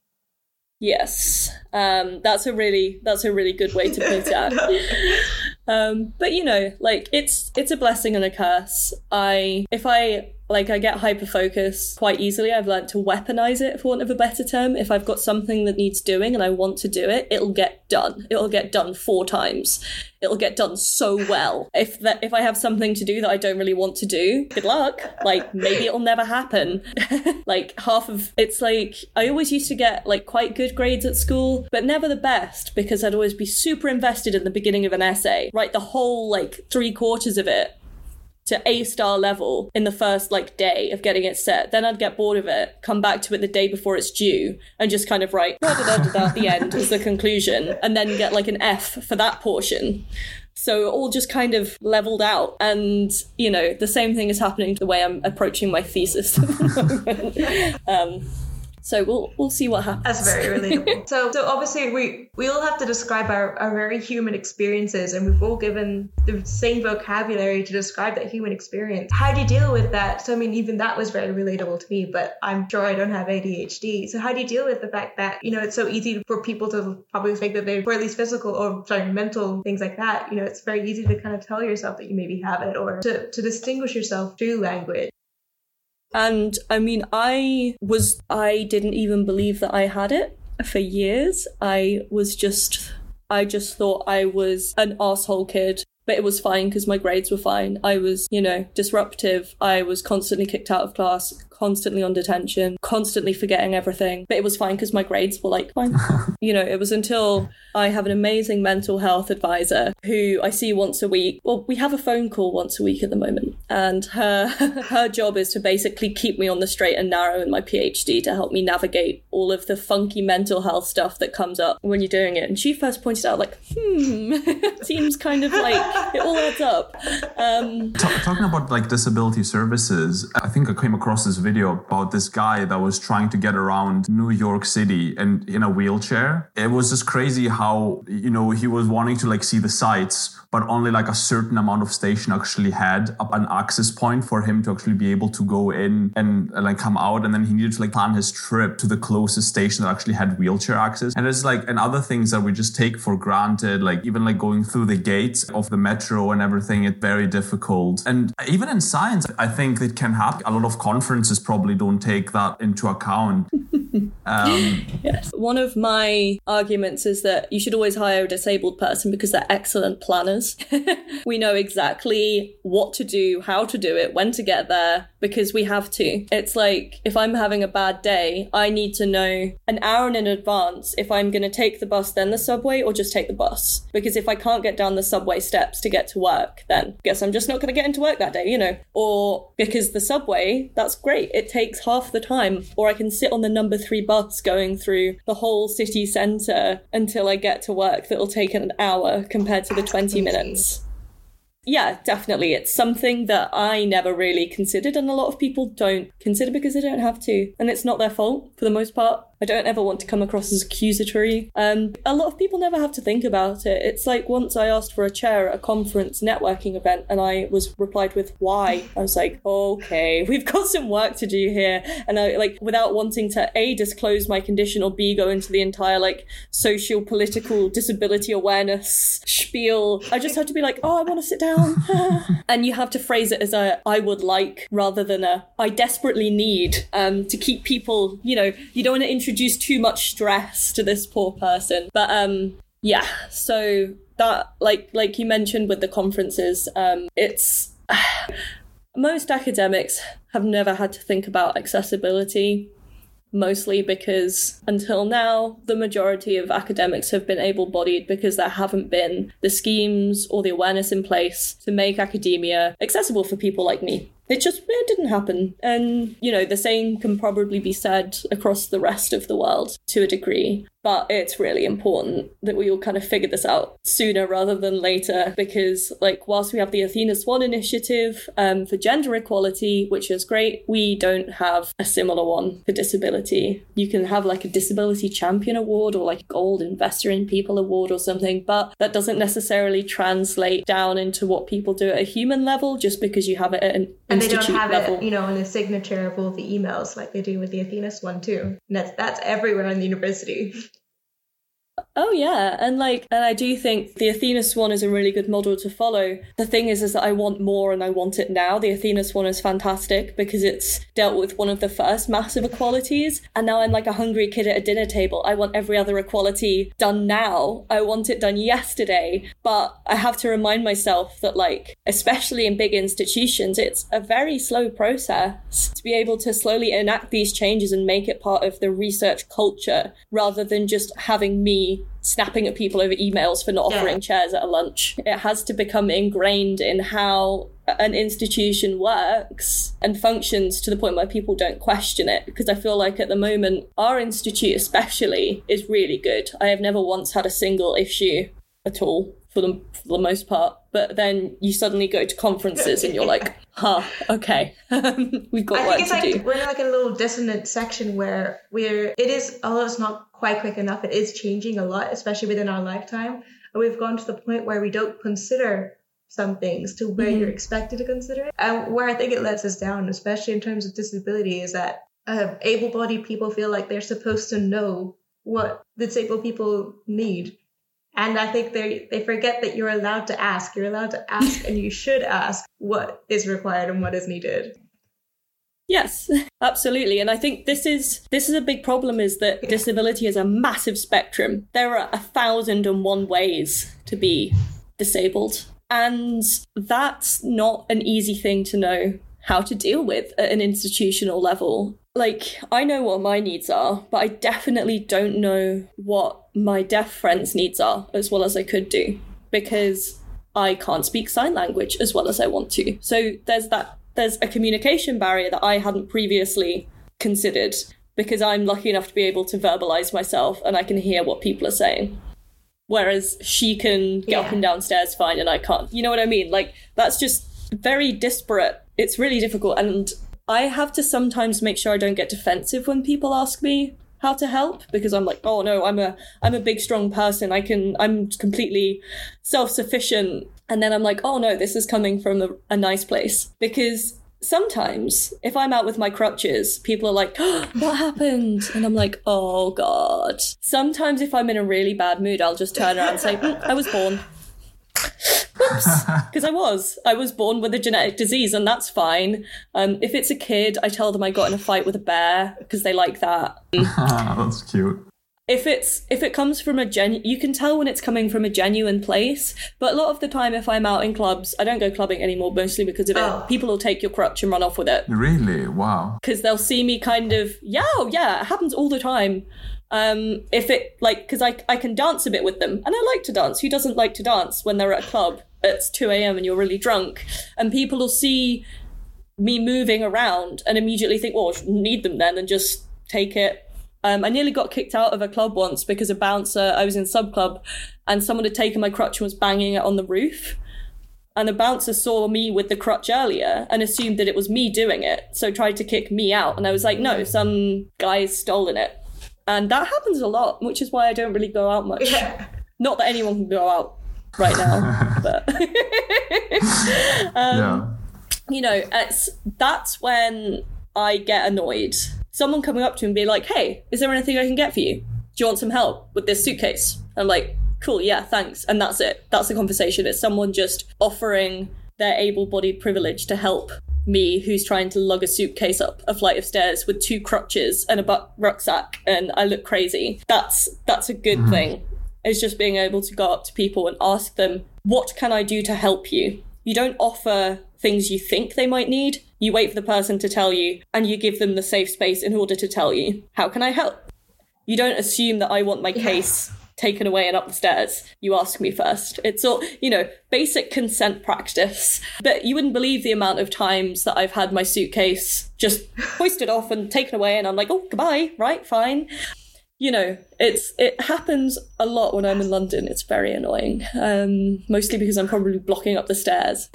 Yes, that's a really good way to put it. But it's a blessing and a curse. I if I Like, I get hyperfocus quite easily. I've learned to weaponize it, for want of a better term. If I've got something that needs doing and I want to do it, it'll get done. It'll get done 4 times. It'll get done so well. If I have something to do that I don't really want to do, good luck. Like, maybe it'll never happen. Like, it's like, I always used to get, like, quite good grades at school, but never the best, because I'd always be super invested at the beginning of an essay. Write the whole, like, 3/4 of it to A-star level in the first, like, day of getting it set. Then I'd get bored of it, come back to it the day before it's due, and just kind of write at the end as the conclusion, and then get, like, an F for that portion. So it all just kind of leveled out. And, you know, the same thing is happening to the way I'm approaching my thesis at the moment. So we'll see what happens. That's very relatable. So obviously we all have to describe our very human experiences, and we've all given the same vocabulary to describe that human experience. How do you deal with that? So I mean, even that was very relatable to me, but I'm sure I don't have ADHD. So how do you deal with the fact that, you know, it's so easy for people to probably think that they, or at least physical or mental things like that, you know, it's very easy to kind of tell yourself that you maybe have it, or to distinguish yourself through language. And I mean, I didn't even believe that I had it for years. I just thought I was an asshole kid, but it was fine because my grades were fine. I was, you know, disruptive. I was constantly kicked out of class, constantly on detention, constantly forgetting everything, but it was fine because my grades were, like, fine. You know, it was until I have an amazing mental health advisor who I see once a week. Well, we have a phone call once a week at the moment, and her job is to basically keep me on the straight and narrow in my PhD, to help me navigate all of the funky mental health stuff that comes up when you're doing it. And she first pointed out, like, seems kind of like it all adds up. Talking about, like, disability services, I think I came across this video about this guy that was trying to get around New York City and in a wheelchair. It was just crazy how, you know, he was wanting to, like, see the sights, but only, like, a certain amount of station actually had an access point for him to actually be able to go in and, like, come out. And then he needed to, like, plan his trip to the closest station that actually had wheelchair access. And it's like, and other things that we just take for granted, like even like going through the gates of the metro and everything, it's very difficult. And even in science, I think it can happen. A lot of conferences probably don't take that into account. Yes. One of my arguments is that you should always hire a disabled person because they're excellent planners. We know exactly what to do, how to do it, when to get there, because we have to. It's like, if I'm having a bad day, I need to know an hour in advance if I'm going to take the bus, then the subway, or just take the bus. Because if I can't get down the subway steps to get to work, then I guess I'm just not going to get into work that day, you know. Or because the subway, that's great. It takes half the time. Or I can sit on the number 3 bus going through the whole city centre until I get to work. That'll take an hour compared to the 20 minutes. Yeah, definitely. It's something that I never really considered, and a lot of people don't consider because they don't have to. And it's not their fault for the most part. I don't ever want to come across as accusatory. A lot of people never have to think about it. It's like, once I asked for a chair at a conference networking event, and I was replied with, why? I was like, okay, we've got some work to do here. And I, like, without wanting to A, disclose my condition, or B, go into the entire, like, social, political, disability awareness spiel, I just had to be like, oh, I want to sit down. And you have to phrase it as a, I would like, rather than a, I desperately need, to keep people, you know, you don't want to introduce too much stress to this poor person. But yeah, so that, like you mentioned with the conferences, it's most academics have never had to think about accessibility, mostly because until now the majority of academics have been able-bodied because there haven't been the schemes or the awareness in place to make academia accessible for people like me. It didn't happen. And, you know, the same can probably be said across the rest of the world to a degree. But it's really important that we all kind of figure this out sooner rather than later, because, like, whilst we have the Athena SWAN initiative for gender equality, which is great, we don't have a similar one for disability. You can have, like, a Disability Champion Award or, like, Gold Investor in People Award or something, but that doesn't necessarily translate down into what people do at a human level just because you have it at an institute level. And they don't have it, you know, in the signature of all the emails like they do with the Athena SWAN too. And that's everywhere in the university. Oh, yeah. And I do think the Athena SWAN is a really good model to follow. The thing is that I want more and I want it now. The Athena SWAN is fantastic because it's dealt with one of the first massive equalities. And now I'm like a hungry kid at a dinner table. I want every other equality done now. I want it done yesterday. But I have to remind myself that, like, especially in big institutions, it's a very slow process to be able to slowly enact these changes and make it part of the research culture rather than just having me snapping at people over emails for not offering chairs at a lunch. It has to become ingrained in how an institution works and functions to the point where people don't question it, because I feel like at the moment our institute especially is really good. I have never once had a single issue at all for the most part, but then you suddenly go to conferences and you're like, huh, okay, we've got work to do. We're in like a little dissonant section where although it's not quite quick enough, it is changing a lot, especially within our lifetime. And we've gone to the point where we don't consider some things to where you're expected to consider it. And where I think it lets us down, especially in terms of disability, is that able-bodied people feel like they're supposed to know what disabled people need. And I think they forget that you're allowed to ask. You're allowed to ask and you should ask what is required and what is needed. Yes, absolutely. And I think this is a big problem, is that disability is a massive spectrum. There are 1,001 ways to be disabled. And that's not an easy thing to know how to deal with at an institutional level. Like, I know what my needs are, but I definitely don't know what my deaf friends' needs are as well as I could do, because I can't speak sign language as well as I want to. So there's a communication barrier that I hadn't previously considered, because I'm lucky enough to be able to verbalize myself and I can hear what people are saying. Whereas she can get up and downstairs fine and I can't. You know what I mean? Like, that's just very disparate. It's really difficult. And I have to sometimes make sure I don't get defensive when people ask me how to help, because I'm like, oh no, I'm a big strong person. I'm completely self-sufficient. And then I'm like, oh no, this is coming from a nice place. Because sometimes if I'm out with my crutches, people are like, oh, what happened? And I'm like, oh God. Sometimes if I'm in a really bad mood, I'll just turn around and say, I was born. Whoops, because I was born with a genetic disease, and that's fine. If it's a kid, I tell them I got in a fight with a bear, because they like that. That's cute. If it comes from you can tell when it's coming from a genuine place. But a lot of the time, if I'm out in clubs, I don't go clubbing anymore, mostly because of it. People will take your crutch and run off with it. Really? Wow. Because they'll see me kind of, it happens all the time. Because I can dance a bit with them, and I like to dance. Who doesn't like to dance when they're at a club at 2 a.m. and you're really drunk? And people will see me moving around and immediately think, well, I need them then, and just take it. I nearly got kicked out of a club once because a bouncer, I was in sub club, and someone had taken my crutch and was banging it on the roof. And the bouncer saw me with the crutch earlier and assumed that it was me doing it, so tried to kick me out. And I was like, no, some guy's stolen it. And that happens a lot, which is why I don't really go out much. Yeah. Not that anyone can go out right now, but... You know, that's when I get annoyed. Someone coming up to me and be like, hey, is there anything I can get for you? Do you want some help with this suitcase? I'm like, cool, yeah, thanks. And that's it. That's the conversation. It's someone just offering their able-bodied privilege to help me, who's trying to lug a suitcase up a flight of stairs with two crutches and a rucksack, and I look crazy. That's a good thing. It's just being able to go up to people and ask them, what can I do to help you? You don't offer things you think they might need. You wait for the person to tell you, and you give them the safe space in order to tell you, how can I help? You don't assume that I want my case taken away and up the stairs. You ask me first. It's all, you know, basic consent practice. But you wouldn't believe the amount of times that I've had my suitcase just hoisted off and taken away, and I'm like, oh, goodbye, right, fine. You know, it happens a lot when I'm in London. It's very annoying, mostly because I'm probably blocking up the stairs.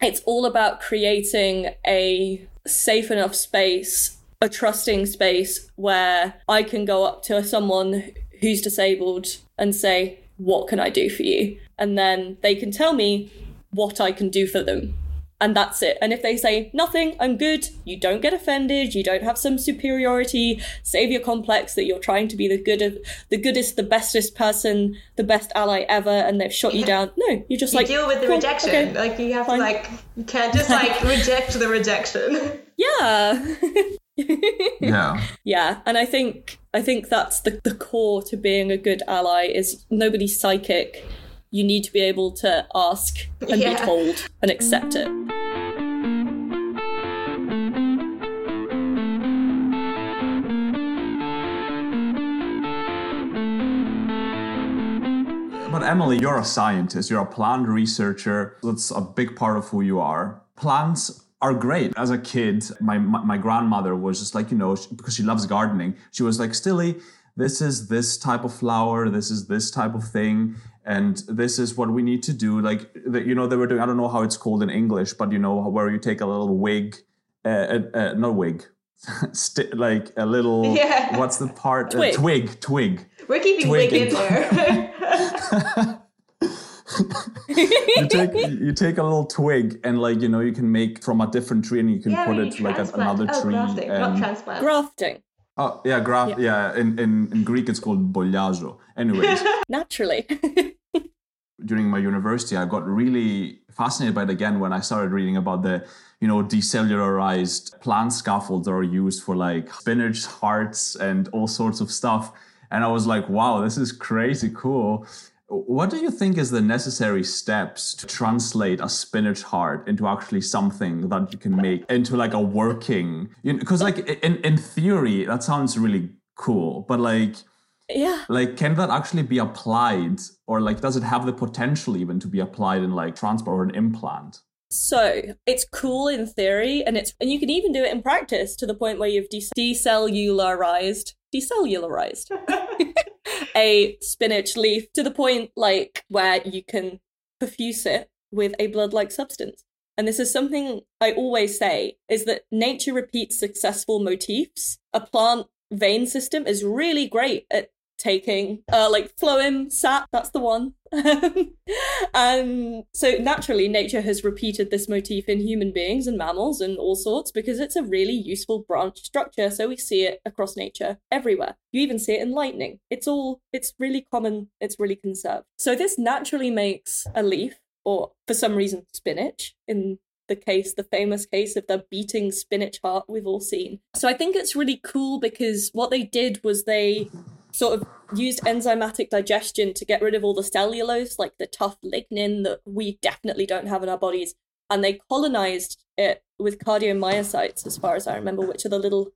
It's all about creating a safe enough space, a trusting space where I can go up to someone who's disabled and say, what can I do for you? And then they can tell me what I can do for them. and that's it. And if they say nothing, I'm good, you don't get offended, you don't have some superiority, savior complex that you're trying to be the bestest person, the best ally ever, and they've shot you down. No, you're just like, you deal with the rejection. Okay, like you have fine. To like, you can't just like reject the rejection. Yeah. Yeah. And I think that's the core to being a good ally is nobody's psychic. You need to be able to ask and be told and accept it. But Emily, you're a scientist, you're a plant researcher. That's a big part of who you are. Plants are great. As a kid, my grandmother was just like, because she loves gardening, she was like, Stilly, this is this type of flower, this is this type of thing, and this is what we need to do. Like, they were doing, I don't know how it's called in English, but where you take a little wig, not wig, like a little, what's the part? Twig. We're keeping wig in there. you take a little twig and you can make from a different tree and you can put it like at another tree. Grafting, not transplant. Grafting. Oh yeah, graft. Yeah. In Greek it's called boliazo. Anyways, naturally. During my university, I got really fascinated by it again when I started reading about the decellularized plant scaffolds that are used for like spinach hearts and all sorts of stuff, and I was like, wow, this is crazy cool. What do you think is the necessary steps to translate a spinach heart into actually something that you can make into like a working? Because in theory, that sounds really cool, but can that actually be applied, or does it have the potential even to be applied in transplant or an implant? So it's cool in theory, and you can even do it in practice to the point where you've decellularized a spinach leaf to the point where you can perfuse it with a blood-like substance. And this is something I always say is that nature repeats successful motifs. A plant vein system is really great at taking phloem, sap, that's the one. And so naturally nature has repeated this motif in human beings and mammals and all sorts because it's a really useful branch structure. So we see it across nature everywhere. You even see it in lightning. It's really common. It's really conserved. So this naturally makes a leaf, or for some reason spinach in the famous case of the beating spinach heart we've all seen. So I think it's really cool because what they did was they sort of used enzymatic digestion to get rid of all the cellulose, like the tough lignin that we definitely don't have in our bodies. And they colonized it with cardiomyocytes, as far as I remember, which are the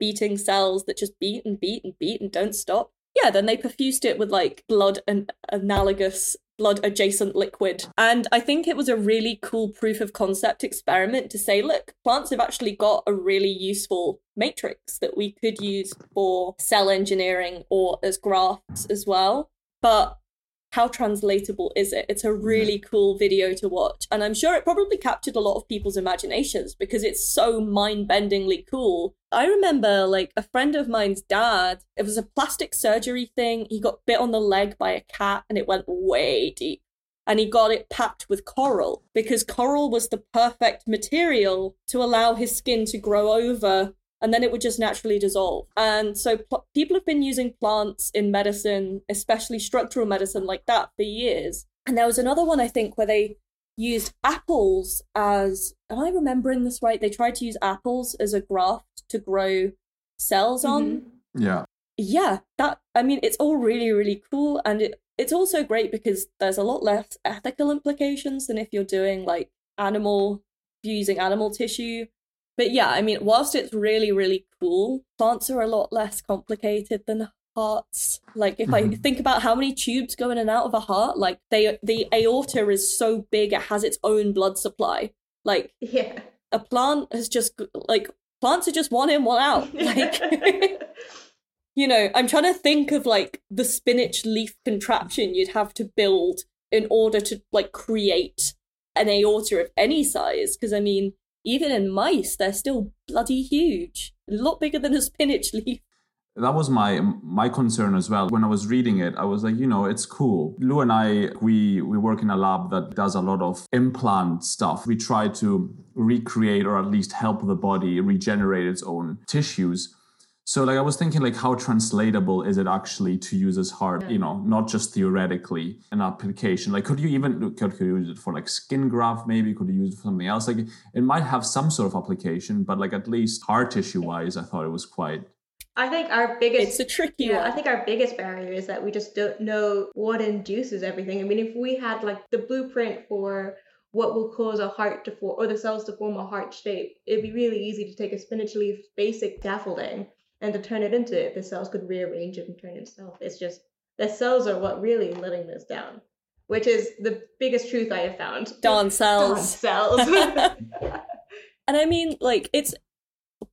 beating cells that just beat and beat and beat and don't stop. Yeah, then they perfused it with blood and analogous blood adjacent liquid. And I think it was a really cool proof of concept experiment to say, look, plants have actually got a really useful matrix that we could use for cell engineering or as grafts as well. But how translatable is it? It's a really cool video to watch. And I'm sure it probably captured a lot of people's imaginations because it's so mind-bendingly cool. I remember a friend of mine's dad, it was a plastic surgery thing. He got bit on the leg by a cat and it went way deep. And he got it packed with coral because coral was the perfect material to allow his skin to grow over and then it would just naturally dissolve. And so people have been using plants in medicine, especially structural medicine like that, for years. And there was another one, I think, where they used apples as, am I remembering this right? They tried to use apples as a graft to grow cells on. Yeah. Yeah, it's all really, really cool. And it's also great because there's a lot less ethical implications than if you're doing using animal tissue. But yeah, whilst it's really, really cool, plants are a lot less complicated than hearts. If I think about how many tubes go in and out of a heart, the aorta is so big, it has its own blood supply. A plant has just, plants are just one in, one out. I'm trying to think of the spinach leaf contraption you'd have to build in order to create an aorta of any size. Because even in mice, they're still bloody huge. A lot bigger than a spinach leaf. That was my concern as well. When I was reading it, I was like, you know, it's cool. Lou and I, we work in a lab that does a lot of implant stuff. We try to recreate or at least help the body regenerate its own tissues. So like I was thinking, like, how translatable is it actually to use as hard, you know, not just theoretically an application? Like, could you use it for like skin graft maybe? Could you use it for something else? Like, it might have some sort of application, but like at least hard tissue wise, I thought it was quite... I think it's a tricky one. I think our biggest barrier is that we just don't know what induces everything. I mean, if we had like the blueprint for what will cause a heart to form or the cells to form a heart shape, it'd be really easy to take a spinach leaf basic scaffolding and to turn it into it. The cells could rearrange it and turn itself. It's just the cells are what really letting this down, which is the biggest truth I have found. Darn cells. And I mean, like, it's...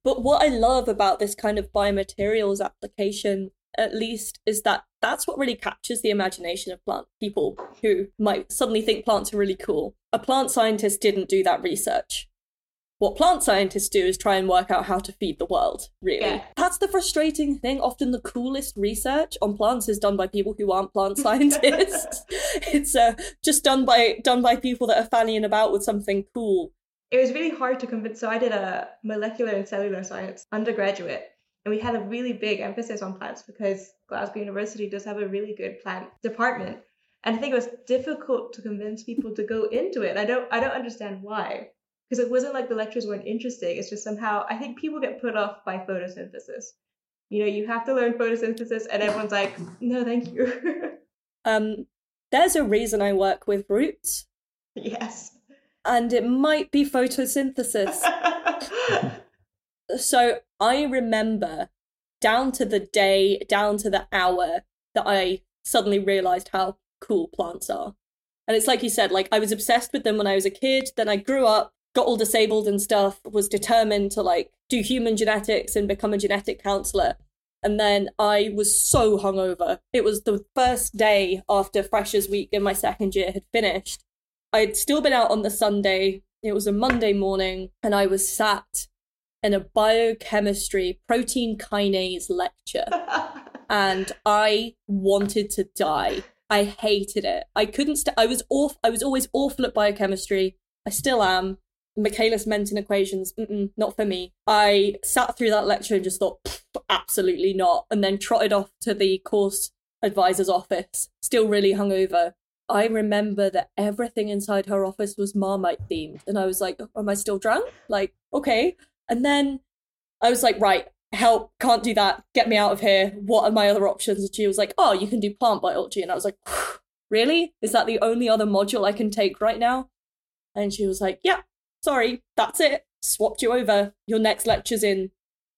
But what I love about this kind of biomaterials application, at least, is that that's what really captures the imagination of plant people who might suddenly think plants are really cool. A plant scientist didn't do that research. What plant scientists do is try and work out how to feed the world, really. Yeah. That's the frustrating thing. Often the coolest research on plants is done by people who aren't plant scientists. It's just done by people that are fannying about with something cool. It was really hard to convince. So I did a molecular and cellular science undergraduate, and we had a really big emphasis on plants because Glasgow University does have a really good plant department. And I think it was difficult to convince people to go into it. I don't understand why, because it wasn't like the lectures weren't interesting. It's just somehow I think people get put off by photosynthesis. You know, you have to learn photosynthesis, and everyone's like, no, thank you. There's a reason I work with roots. Yes. And it might be photosynthesis. So I remember down to the day, down to the hour that I suddenly realized how cool plants are. And it's like you said, like I was obsessed with them when I was a kid. Then I grew up, got all disabled and stuff, was determined to like do human genetics and become a genetic counselor. And then I was so hungover. It was the first day after Freshers Week in my second year had finished. I'd still been out on the Sunday, it was a Monday morning, and I was sat in a biochemistry protein kinase lecture, and I wanted to die. I hated it. I couldn't, I was always awful at biochemistry, I still am. Michaelis-Menten equations, not for me. I sat through that lecture and just thought, absolutely not, and then trotted off to the course advisor's office, still really hungover. I remember that everything inside her office was Marmite themed. And I was like, am I still drunk? Like, okay. And then I was like, right, help, can't do that. Get me out of here. What are my other options? And she was like, oh, you can do plant biology. And I was like, really? Is that the only other module I can take right now? And she was like, yeah, sorry, that's it. Swapped you over. Your next lecture's in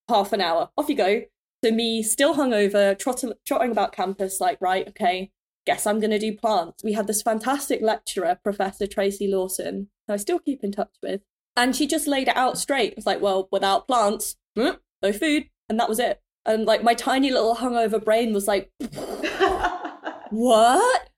half an hour. Off you go. So me, still hungover, trotting about campus, like, right, okay. Guess I'm going to do plants. We had this fantastic lecturer, Professor Tracy Lawson, who I still keep in touch with. And she just laid it out straight. It was like, well, without plants, no food. And that was it. And like my tiny little hungover brain was like, what?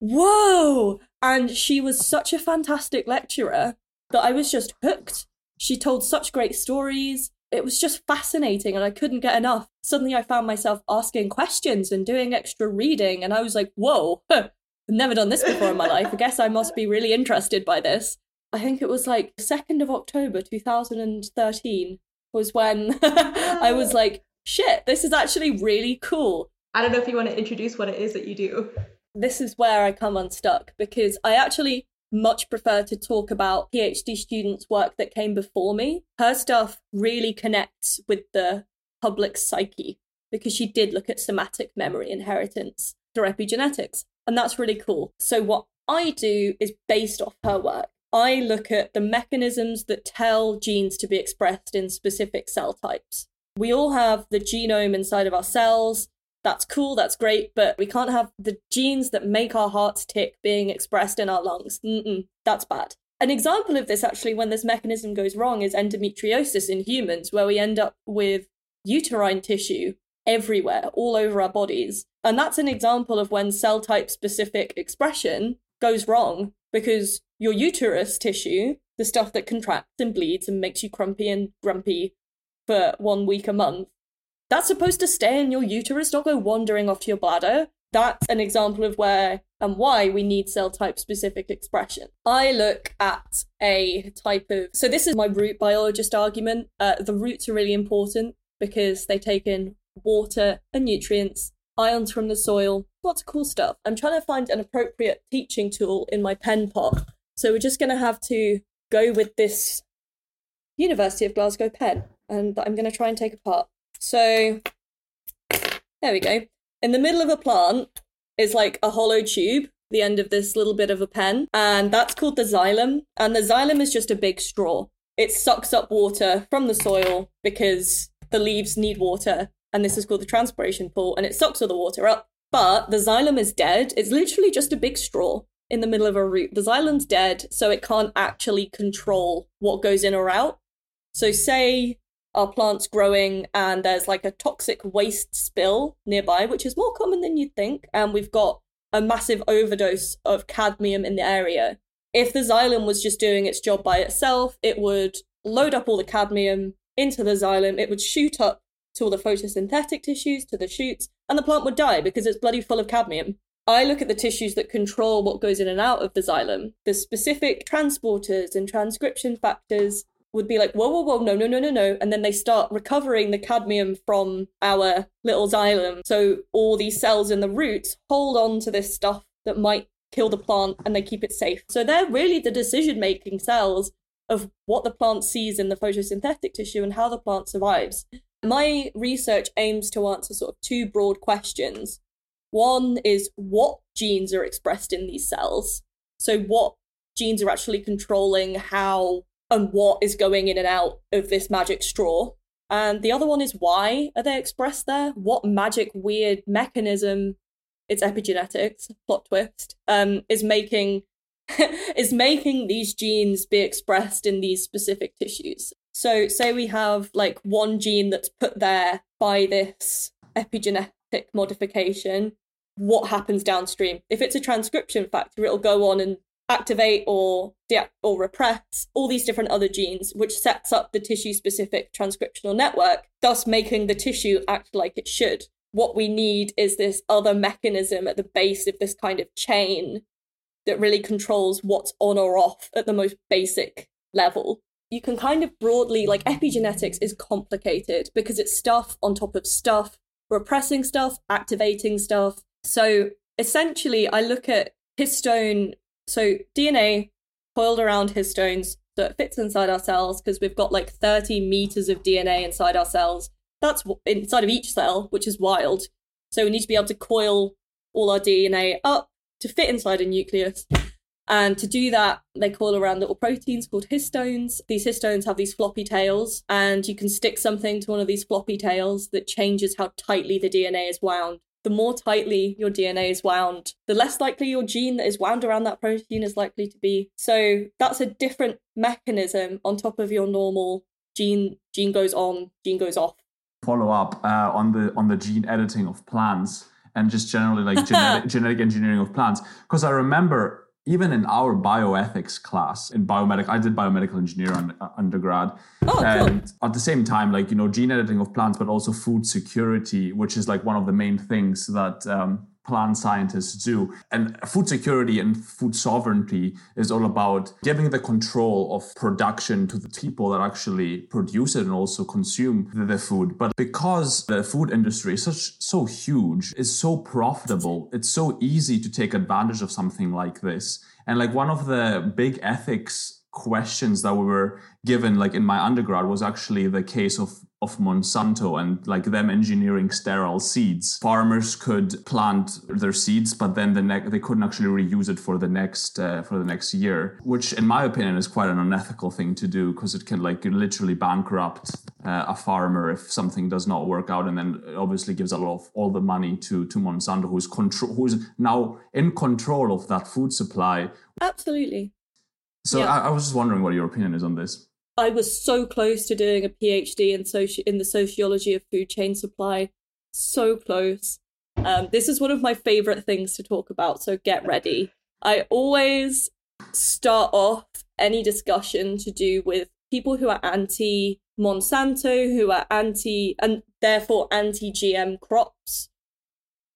Whoa. And she was such a fantastic lecturer that I was just hooked. She told such great stories. It was just fascinating and I couldn't get enough. Suddenly I found myself asking questions and doing extra reading. And I was like, whoa, I've never done this before in my life. I guess I must be really interested by this. I think it was like 2nd of October, 2013 was when I was like, shit, this is actually really cool. I don't know if you want to introduce what it is that you do. This is where I come unstuck because I actually much prefer to talk about PhD students' work that came before me. Her stuff really connects with the public psyche because she did look at somatic memory inheritance through epigenetics, and that's really cool. So what I do is based off her work. I look at the mechanisms that tell genes to be expressed in specific cell types. We all have the genome inside of our cells. That's cool, that's great, but we can't have the genes that make our hearts tick being expressed in our lungs. That's bad. An example of this, actually, when this mechanism goes wrong is endometriosis in humans, where we end up with uterine tissue everywhere, all over our bodies. And that's an example of when cell type specific expression goes wrong because your uterus tissue, the stuff that contracts and bleeds and makes you crumpy and grumpy for 1 week a month, That's supposed to stay in your uterus, not go wandering off to your bladder. That's an example of where and why we need cell type specific expression. I look at a type of, so this is my root biologist argument. The roots are really important because they take in water and nutrients, ions from the soil, lots of cool stuff. I'm trying to find an appropriate teaching tool in my pen pot. So we're just going to have to go with this University of Glasgow pen and that I'm going to try and take apart. So there we go. In the middle of a plant is like a hollow tube, the end of this little bit of a pen, and that's called the xylem. And the xylem is just a big straw. It sucks up water from the soil because the leaves need water, and this is called the transpiration pool, and it sucks all the water up. But the xylem is dead. It's literally just a big straw in the middle of a root. The xylem's dead, so it can't actually control what goes in or out. So say our plant's growing and there's like a toxic waste spill nearby, which is more common than you'd think, and we've got a massive overdose of cadmium in the area. If the xylem was just doing its job by itself, it would load up all the cadmium into the xylem, it would shoot up to all the photosynthetic tissues, to the shoots, and the plant would die because it's bloody full of cadmium. I look at the tissues that control what goes in and out of the xylem. The specific transporters and transcription factors would be like, whoa, whoa, whoa, no. And then they start recovering the cadmium from our little xylem. So all these cells in the roots hold on to this stuff that might kill the plant and they keep it safe. So they're really the decision-making cells of what the plant sees in the photosynthetic tissue and how the plant survives. My research aims to answer sort of two broad questions. One is what genes are expressed in these cells. So what genes are actually controlling how and what is going in and out of this magic straw. And the other one is why are they expressed there? What magic weird mechanism, it's epigenetics, plot twist, is making these genes be expressed in these specific tissues. So say we have like one gene that's put there by this epigenetic modification, what happens downstream? If it's a transcription factor, it'll go on and activate or repress all these different other genes, which sets up the tissue-specific transcriptional network, thus making the tissue act like it should. What we need is this other mechanism at the base of this kind of chain that really controls what's on or off at the most basic level. You can kind of broadly, like epigenetics is complicated because it's stuff on top of stuff, repressing stuff, activating stuff. So essentially I look at histone. So DNA coiled around histones, so it fits inside our cells because we've got like 30 meters of DNA inside our cells. That's inside of each cell, which is wild. So we need to be able to coil all our DNA up to fit inside a nucleus. And to do that, they coil around little proteins called histones. These histones have these floppy tails, and you can stick something to one of these floppy tails that changes how tightly the DNA is wound. The more tightly your DNA is wound, the less likely your gene that is wound around that protein is likely to be. So that's a different mechanism on top of your normal gene goes on, gene goes off. Follow up on the gene editing of plants and just generally like genetic engineering of plants. Because I remember even in our bioethics class in I did biomedical engineering undergrad. Oh, and cool. At the same time, like, you know, gene editing of plants, but also food security, which is like one of the main things that plant scientists do. And food security and food sovereignty is all about giving the control of production to the people that actually produce it and also consume the food. But because the food industry is so huge, is so profitable, it's so easy to take advantage of something like this. And like one of the big ethics questions that we were given like in my undergrad was actually the case of Monsanto and like them engineering sterile seeds. Farmers could plant their seeds, but then they couldn't actually reuse it for the next year, which in my opinion is quite an unethical thing to do because it can like literally bankrupt a farmer if something does not work out, and then it obviously gives a lot of all the money to Monsanto, who's now in control of that food supply. Absolutely. So yeah. I was just wondering what your opinion is on this. I was so close to doing a PhD in the sociology of food chain supply. So close. This is one of my favorite things to talk about, so get ready. I always start off any discussion to do with people who are anti-Monsanto, who are anti, and therefore anti-GM crops.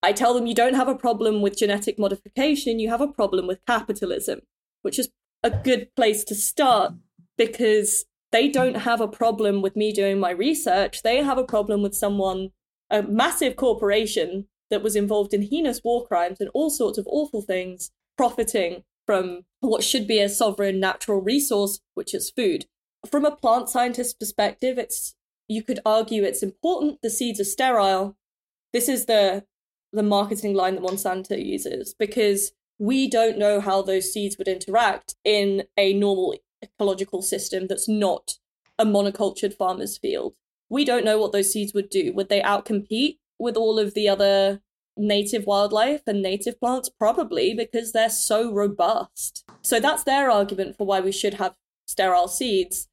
I tell them you don't have a problem with genetic modification, you have a problem with capitalism, which is a good place to start, because they don't have a problem with me doing my research. They have a problem with someone, a massive corporation that was involved in heinous war crimes and all sorts of awful things, profiting from what should be a sovereign natural resource, which is food. From a plant scientist perspective, you could argue it's important. The seeds are sterile. This is the marketing line that Monsanto uses, because we don't know how those seeds would interact in a normal ecological system that's not a monocultured farmer's field. We don't know what those seeds would do. Would they outcompete with all of the other native wildlife and native plants? Probably, because they're so robust. So that's their argument for why we should have sterile seeds.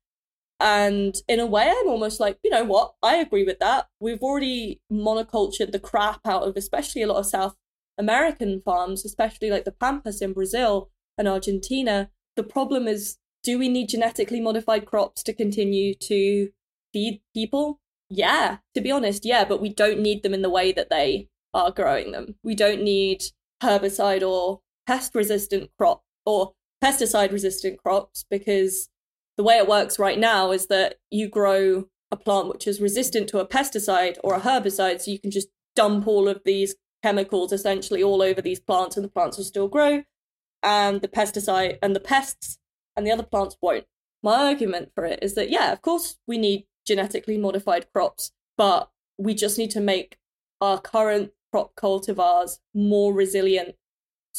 And in a way, I'm almost like, you know what? I agree with that. We've already monocultured the crap out of especially a lot of South American farms, especially like the Pampas in Brazil and Argentina. The problem is, do we need genetically modified crops to continue to feed people? Yeah, to be honest, yeah, but we don't need them in the way that they are growing them. We don't need herbicide or pesticide-resistant crops, because the way it works right now is that you grow a plant which is resistant to a pesticide or a herbicide, so you can just dump all of these chemicals essentially all over these plants, and the plants will still grow, and the pesticide and the pests and the other plants won't. My argument for it is that, yeah, of course we need genetically modified crops, but we just need to make our current crop cultivars more resilient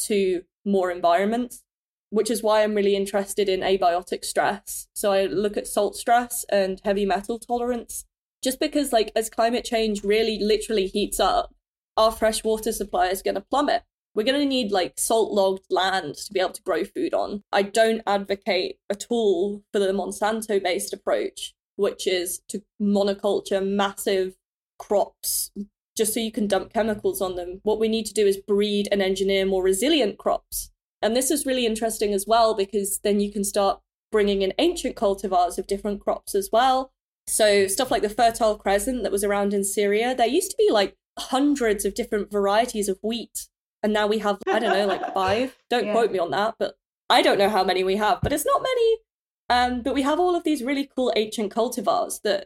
to more environments, which is why I'm really interested in abiotic stress. So I look at salt stress and heavy metal tolerance, just because, like, as climate change really literally heats up, our fresh water supply is going to plummet. We're going to need like salt-logged land to be able to grow food on. I don't advocate at all for the Monsanto-based approach, which is to monoculture massive crops just so you can dump chemicals on them. What we need to do is breed and engineer more resilient crops. And this is really interesting as well, because then you can start bringing in ancient cultivars of different crops as well. So stuff like the Fertile Crescent that was around in Syria, there used to be like hundreds of different varieties of wheat. And now we have, I don't know, like five. Don't quote me on that, but I don't know how many we have, but it's not many. But we have all of these really cool ancient cultivars that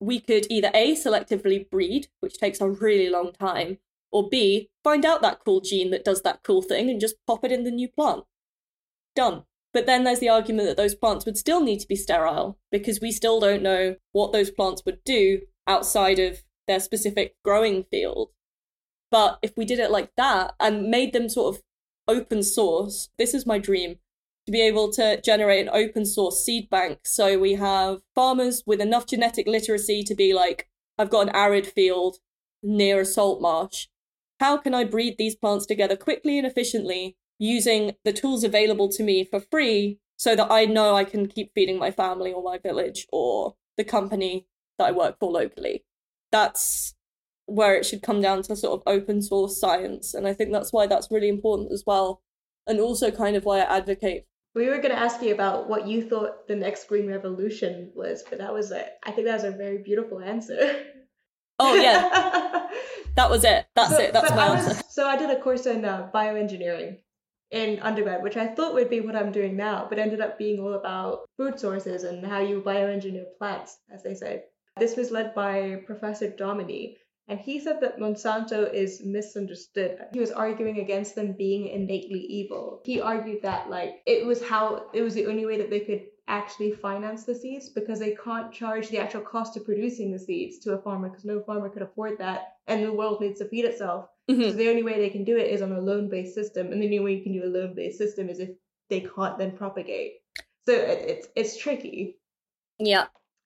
we could either A, selectively breed, which takes a really long time, or B, find out that cool gene that does that cool thing and just pop it in the new plant. Done. But then there's the argument that those plants would still need to be sterile, because we still don't know what those plants would do outside of their specific growing field. But if we did it like that and made them sort of open source, this is my dream, to be able to generate an open source seed bank. So we have farmers with enough genetic literacy to be like, I've got an arid field near a salt marsh. How can I breed these plants together quickly and efficiently using the tools available to me for free, so that I know I can keep feeding my family or my village or the company that I work for locally? That's where it should come down to sort of open source science. And I think that's why that's really important as well. And also kind of why I advocate. We were going to ask you about what you thought the next green revolution was, but I think that was a very beautiful answer. Oh, yeah. That was it. That's my answer. So I did a course in bioengineering in undergrad, which I thought would be what I'm doing now, but ended up being all about food sources and how you bioengineer plants, as they say. This was led by Professor Domini, and he said that Monsanto is misunderstood. He was arguing against them being innately evil. He argued that it was the only way that they could actually finance the seeds, because they can't charge the actual cost of producing the seeds to a farmer, because no farmer could afford that, and the world needs to feed itself. Mm-hmm. So the only way they can do it is on a loan-based system, and the only way you can do a loan-based system is if they can't then propagate. So it's tricky. Yeah.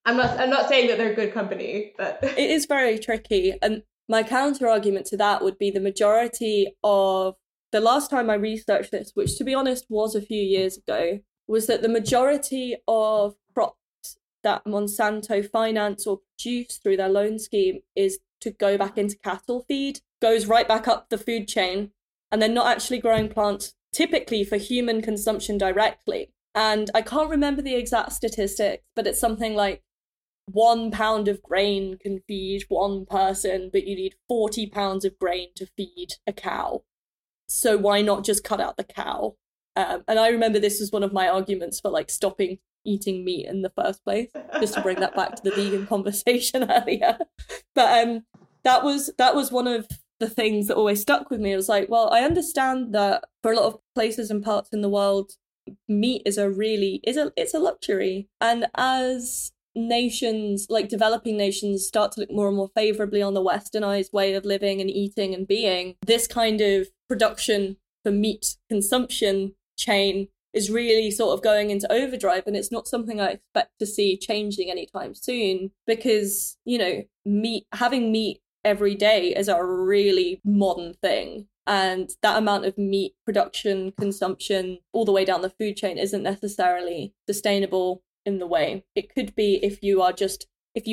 I'm not saying that they're good company, but it is very tricky. And my counter argument to that would be the majority of the last time I researched this, which to be honest was a few years ago, was that the majority of crops that Monsanto finance or produce through their loan scheme is to go back into cattle feed, goes right back up the food chain, and they're not actually growing plants typically for human consumption directly. And I can't remember the exact statistics, but it's something like 1 pound of grain can feed one person, but you need 40 pounds of grain to feed a cow. So why not just cut out the cow? And I remember this was one of my arguments for like stopping eating meat in the first place, just to bring that back to the vegan conversation earlier. But that was one of the things that always stuck with me. It was like, well, I understand that for a lot of places and parts in the world, meat is a luxury. And as nations, like developing nations, start to look more and more favorably on the westernized way of living and eating and being, this kind of production for meat consumption chain is really sort of going into overdrive, and it's not something I expect to see changing anytime soon, because, you know, having meat every day is a really modern thing. And that amount of meat production, consumption, all the way down the food chain isn't necessarily sustainable in the way it could be if you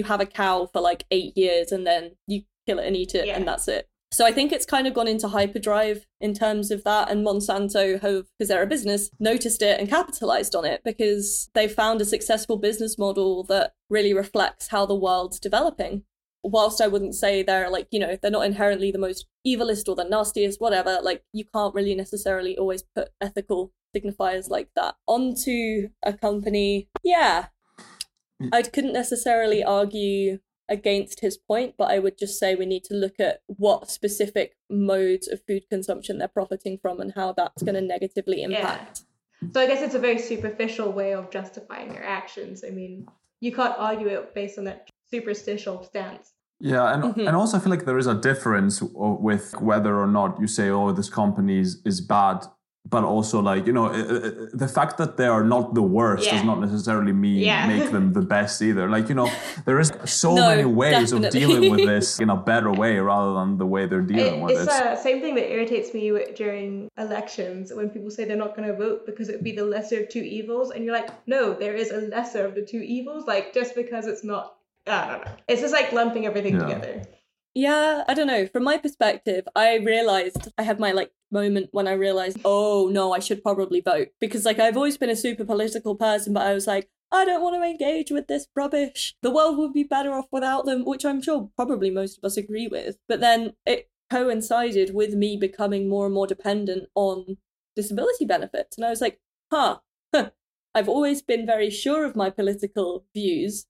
have a cow for like 8 years and then you kill it and eat it, and that's it. So I think it's kind of gone into hyperdrive in terms of that. And Monsanto have, because they're a business, noticed it and capitalized on it, because they found a successful business model that really reflects how the world's developing. Whilst I wouldn't say they're like, you know, they're not inherently the most evilest or the nastiest, whatever, like you can't really necessarily always put ethical signifiers like that onto a company. Yeah, I couldn't necessarily argue against his point, but I would just say we need to look at what specific modes of food consumption they're profiting from and how that's going to negatively impact. Yeah. So I guess it's a very superficial way of justifying your actions. I mean, you can't argue it based on that superstitial stance. Yeah, and also I feel like there is a difference with whether or not you say, oh, this company is bad, but also like, you know, the fact that they are not the worst does not necessarily mean make them the best either. Like, you know, there is so many ways definitely. Of dealing with this in a better way rather than the way they're dealing with it. It's the same thing that irritates me during elections when people say they're not going to vote because it would be the lesser of two evils. And you're like, no, there is a lesser of the two evils. Like, just because it's not, I don't know. It's just like lumping everything together. Yeah, I don't know. From my perspective, I had my like moment when I realized, oh no, I should probably vote, because like I've always been a super political person, but I was like, I don't want to engage with this rubbish. The world would be better off without them, which I'm sure probably most of us agree with. But then it coincided with me becoming more and more dependent on disability benefits. And I was like, I've always been very sure of my political views.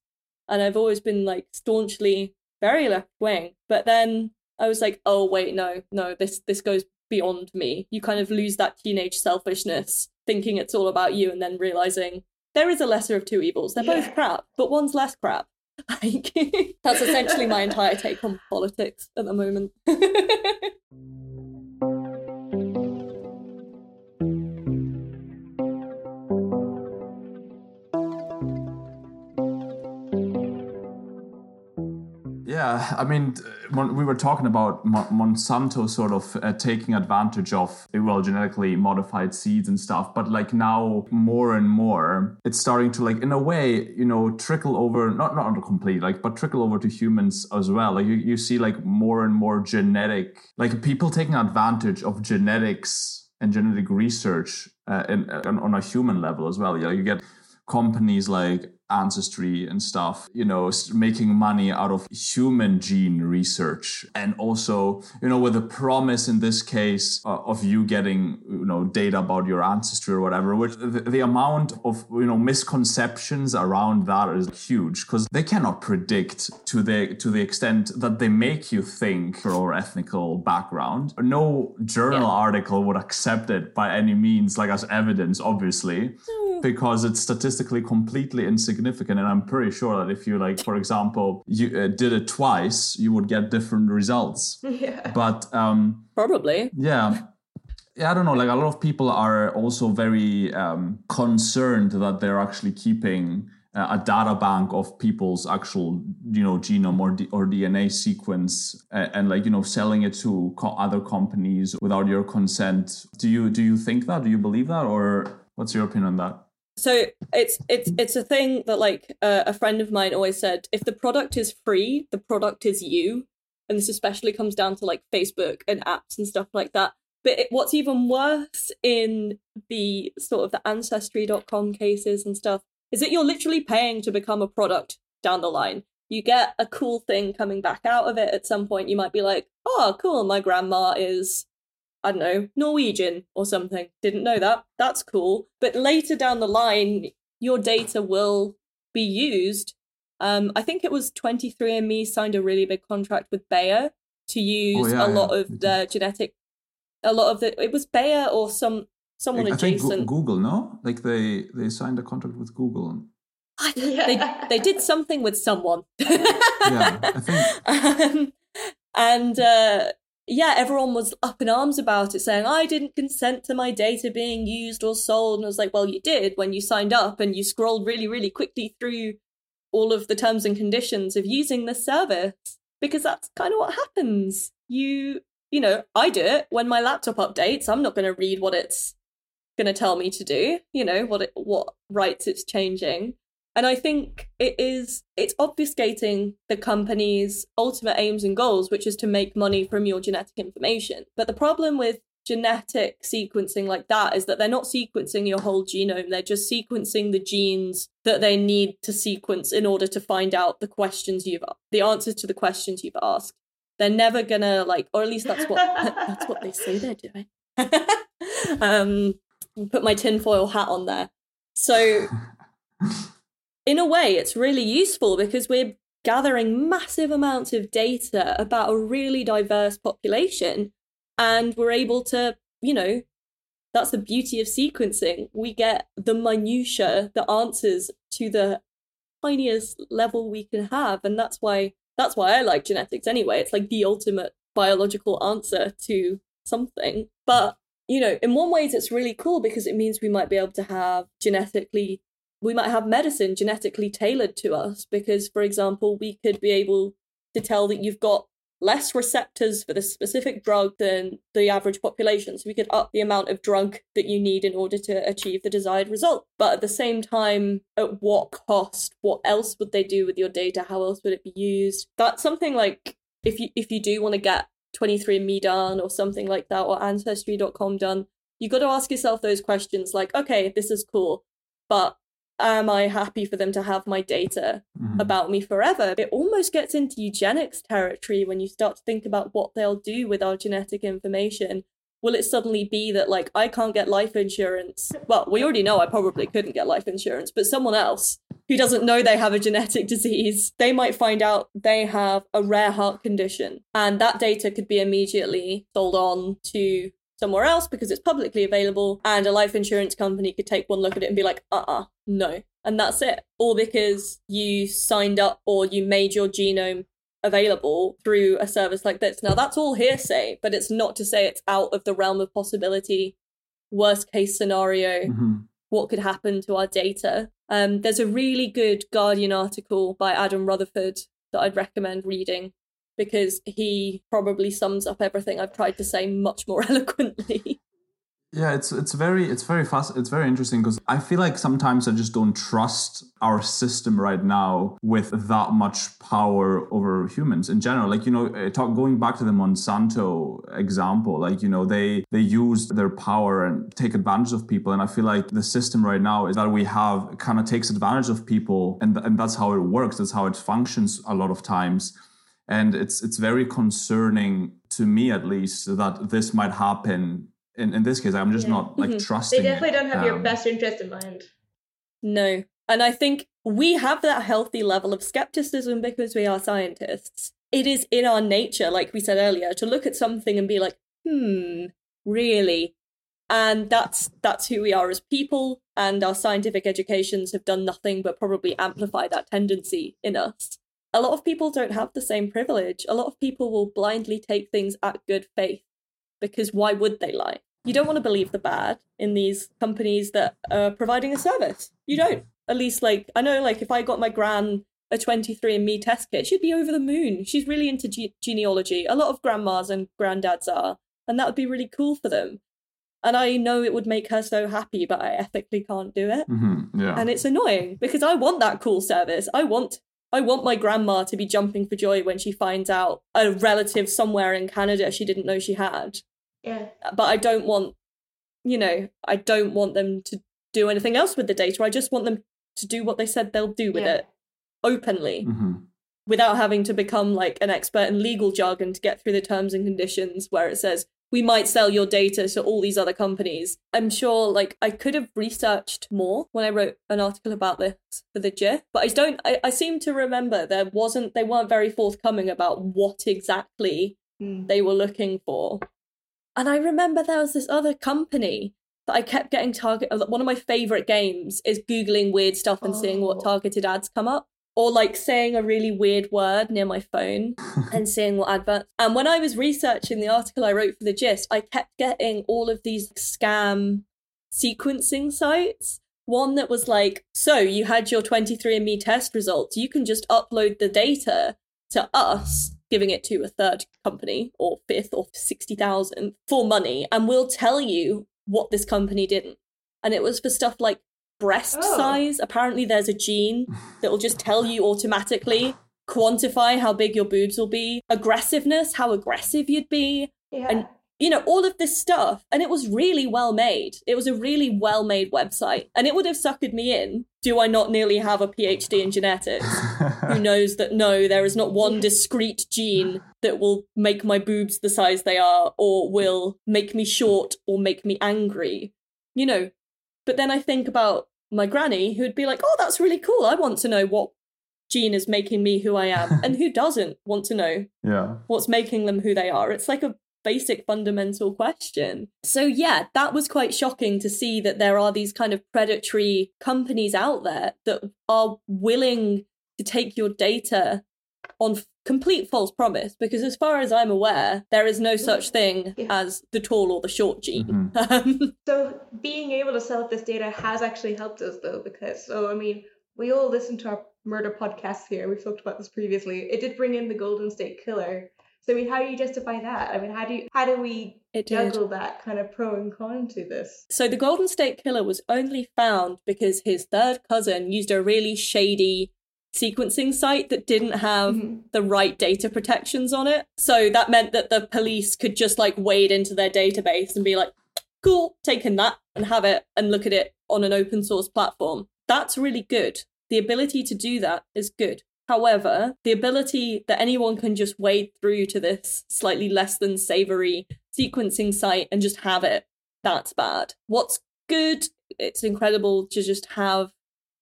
And I've always been like staunchly very left wing. But then I was like, oh, wait, no, this goes beyond me. You kind of lose that teenage selfishness, thinking it's all about you and then realizing there is a lesser of two evils. They're both crap, but one's less crap. Like, that's essentially my entire take on politics at the moment. Yeah, I mean, we were talking about Monsanto sort of taking advantage of, well, genetically modified seeds and stuff, but like now more and more, it's starting to like, in a way, you know, trickle over, not completely, like, but trickle over to humans as well. Like you see like more and more genetic, like people taking advantage of genetics and genetic research on a human level as well. Yeah, you get companies like Ancestry and stuff, you know, making money out of human gene research, and also, you know, with the promise in this case of you getting, you know, data about your ancestry or whatever, which the amount of, you know, misconceptions around that is huge, because they cannot predict to the extent that they make you think your ethnical background. No journal article would accept it by any means, like as evidence, obviously, because it's statistically completely insignificant. And I'm pretty sure that if you, like, for example, you did it twice, you would get different results. Yeah. But probably. Yeah, I don't know. Like, a lot of people are also very concerned that they're actually keeping a data bank of people's actual, you know, genome or DNA sequence, and like, you know, selling it to other companies without your consent. Do you think that? Do you believe that, or what's your opinion on that? So it's a thing that, like, a friend of mine always said, if the product is free, the product is you. And this especially comes down to like Facebook and apps and stuff like that. But what's even worse in the sort of the Ancestry.com cases and stuff is that you're literally paying to become a product down the line. You get a cool thing coming back out of it at some point. You might be like, oh, cool, my grandma is, I don't know, Norwegian or something. Didn't know that. That's cool. But later down the line, your data will be used. I think it was 23andMe signed a really big contract with Bayer to use a lot of their genetic, it was Bayer or someone adjacent. I think Google, no? Like they signed a contract with Google. They did something with someone. Yeah, I think. Everyone was up in arms about it, saying, I didn't consent to my data being used or sold. And I was like, well, you did when you signed up and you scrolled really, really quickly through all of the terms and conditions of using this service, because that's kind of what happens. You know, I do it when my laptop updates. I'm not going to read what it's going to tell me to do, you know, what rights it's changing. And I think it's obfuscating the company's ultimate aims and goals, which is to make money from your genetic information. But the problem with genetic sequencing like that is that they're not sequencing your whole genome. They're just sequencing the genes that they need to sequence in order to find out the answers to the questions you've asked. They're never gonna or at least that's what that's what they say they're doing. Put my tinfoil hat on there. So in a way, it's really useful because we're gathering massive amounts of data about a really diverse population, and we're able to, you know, that's the beauty of sequencing. We get the minutiae, the answers to the tiniest level we can have. And that's why I like genetics anyway. It's like the ultimate biological answer to something. But, you know, in one way, it's really cool because it means we might be able to have we might have medicine genetically tailored to us, because, for example, we could be able to tell that you've got less receptors for this specific drug than the average population. So we could up the amount of drug that you need in order to achieve the desired result. But at the same time, at what cost? What else would they do with your data? How else would it be used? That's something like if you do want to get 23andMe done or something like that, or Ancestry.com done, you got to ask yourself those questions like, okay, this is cool, but am I happy for them to have my data about me forever? It almost gets into eugenics territory when you start to think about what they'll do with our genetic information. Will it suddenly be that, like, I can't get life insurance? Well, we already know I probably couldn't get life insurance, but someone else who doesn't know they have a genetic disease, they might find out they have a rare heart condition. And that data could be immediately sold on to somewhere else because it's publicly available, and a life insurance company could take one look at it and be like, no, and that's it. All because you signed up or you made your genome available through a service like this. Now, that's all hearsay, but it's not to say it's out of the realm of possibility. Worst case scenario, what could happen to our data? There's a really good Guardian article by Adam Rutherford that I'd recommend reading, because he probably sums up everything I've tried to say much more eloquently. Yeah, it's very fast. It's very interesting because I feel like sometimes I just don't trust our system right now with that much power over humans in general. Like, you know, going back to the Monsanto example, like, you know, they use their power and take advantage of people. And I feel like the system right now is that we have kind of takes advantage of people, and that's how it works. That's how it functions a lot of times. And it's very concerning to me, at least, that this might happen. In this case, I'm just not trusting. They definitely don't have your best interest in mind. No. And I think we have that healthy level of skepticism because we are scientists. It is in our nature, like we said earlier, to look at something and be like, really? And that's who we are as people. And our scientific educations have done nothing but probably amplify that tendency in us. A lot of people don't have the same privilege. A lot of people will blindly take things at good faith, because why would they lie? You don't want to believe the bad in these companies that are providing a service. You don't. At least, I know, if I got my gran a 23andMe test kit, she'd be over the moon. She's really into genealogy. A lot of grandmas and granddads are, and that would be really cool for them. And I know it would make her so happy, but I ethically can't do it. Mm-hmm. Yeah. And it's annoying because I want that cool service. I want my grandma to be jumping for joy when she finds out a relative somewhere in Canada she didn't know she had. Yeah. But I don't want, you know, I don't want them to do anything else with the data. I just want them to do what they said they'll do with it openly, without having to become like an expert in legal jargon to get through the terms and conditions where it says, we might sell your data to all these other companies. I'm sure, like, I could have researched more when I wrote an article about this for the GIF, but I don't, I seem to remember they weren't very forthcoming about what exactly they were looking for. And I remember there was this other company that I kept getting targeted. One of my favorite games is Googling weird stuff and seeing what targeted ads come up. Or like saying a really weird word near my phone and seeing what adverts. And when I was researching the article I wrote for The Gist, I kept getting all of these scam sequencing sites. One that was like, so you had your 23andMe test results. You can just upload the data to us, giving it to a third company or fifth or 60,000 for money. And we'll tell you what this company didn't. And it was for stuff like breast size. Apparently there's a gene that will just tell you automatically, quantify how big your boobs will be, aggressiveness, how aggressive you'd be, and, you know, all of this stuff. And it was really well made. It was a really well made website, and it would have suckered me in. Do I not nearly have a PhD in genetics who knows that no, there is not one discrete gene that will make my boobs the size they are, or will make me short, or make me angry, you know? But then I think about my granny, who'd be like, oh, that's really cool. I want to know what gene is making me who I am, and who doesn't want to know what's making them who they are. It's like a basic fundamental question. So yeah, that was quite shocking to see that there are these kind of predatory companies out there that are willing to take your data on complete false promise, because as far as I'm aware, there is no such thing as the tall or the short gene. So being able to sell this data has actually helped us, though, because, so I mean, we all listen to our murder podcasts here. We've talked about this previously. It did bring in the Golden State Killer. So I mean, how do you justify that? I mean, how do we juggle that kind of pro and con to this? So the Golden State Killer was only found because his third cousin used a really shady sequencing site that didn't have the right data protections on it. So that meant that the police could just like wade into their database and be like, cool, taking that and have it and look at it on an open source platform. That's really good. The ability to do that is good. However, the ability that anyone can just wade through to this slightly less than savory sequencing site and just have it, that's bad. What's good, it's incredible to just have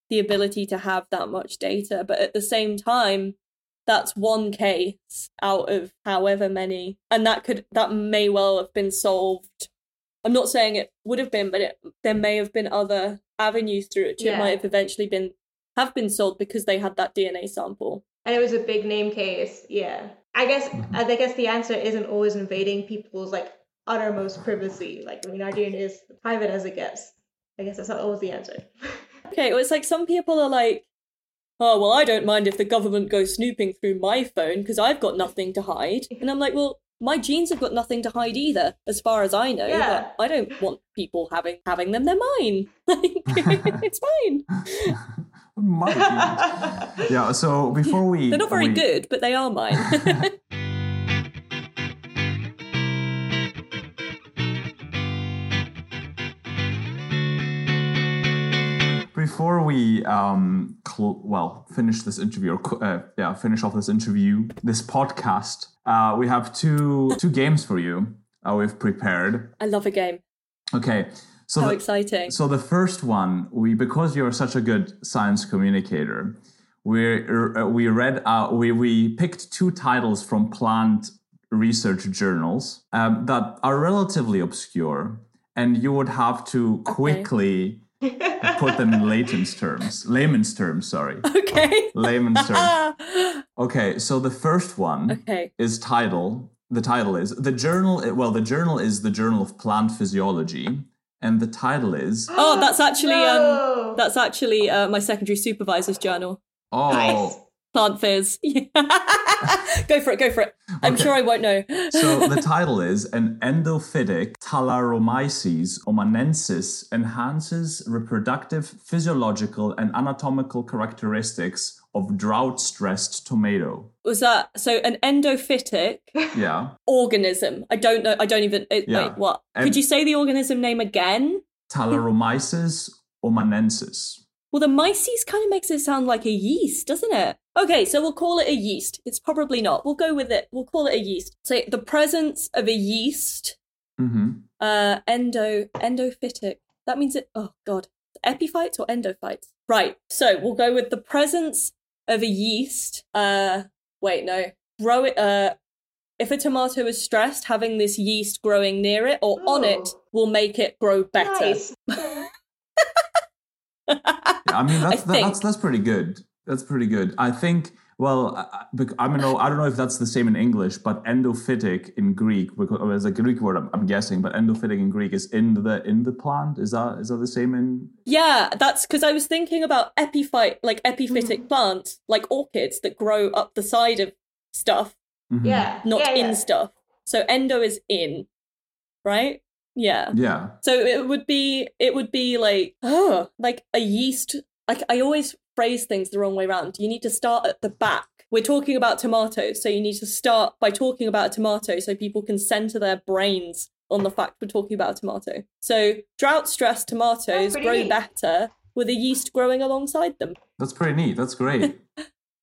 the ability to have that much data, but at the same time, that's one case out of however many, and that may well have been solved. I'm not saying it would have been, but there may have been other avenues through which it might have eventually have been solved, because they had that DNA sample. And it was a big name case. I guess the answer isn't always invading people's like uttermost privacy. Like, I mean, our DNA is private as it gets. I guess that's not always the answer. Okay, well, it's like some people are like, oh, well, I don't mind if the government goes snooping through my phone because I've got nothing to hide. And I'm like, well, my genes have got nothing to hide either, as far as I know. Yeah. But I don't want people having them. They're mine. Like, it's mine. My genes. Yeah, so before we... They're not very good, but they are mine. Before we finish off this podcast, we have two games for you. We've prepared. I love a game. Okay, so how exciting! So the first one, because you're such a good science communicator, we picked two titles from plant research journals that are relatively obscure, and you would have to quickly. Put them in layman's terms. Okay. Layman's terms. Okay, so the first one is title. The title is the Journal of Plant Physiology, and the title is that's actually my secondary supervisor's journal. Oh. Nice. Plant Phys. Go for it. I'm sure I won't know. So the title is An Endophytic Talaromyces Omanensis Enhances Reproductive Physiological and Anatomical Characteristics of drought-stressed tomato. Was that, so an endophytic organism? Wait, what? Could you say the organism name again? Talaromyces omanensis. Well, the myces kind of makes it sound like a yeast, doesn't it? Okay, so we'll call it a yeast. It's probably not. We'll go with it. We'll call it a yeast. So the presence of a yeast, endophytic. That means it, oh God, epiphytes or endophytes? Right, so we'll go with the presence of a yeast. If a tomato is stressed, having this yeast growing near it or on it will make it grow better. Nice. Yeah, I mean that's pretty good. That's pretty good. I think. Well, I don't know if that's the same in English, but endophytic in Greek, there's a Greek word I'm guessing, but endophytic in Greek is in the plant. Is that the same in? Yeah, that's because I was thinking about epiphyte, like epiphytic plants, like orchids that grow up the side of stuff. Mm-hmm. Yeah, in stuff. So endo is in, right? Yeah. Yeah. So it would be like a yeast. Like I always phrase things the wrong way around. You need to start at the back. We're talking about tomatoes, so you need to start by talking about a tomato so people can center their brains on the fact we're talking about a tomato. So drought-stressed tomatoes grow better with a yeast growing alongside them. That's pretty neat. That's great.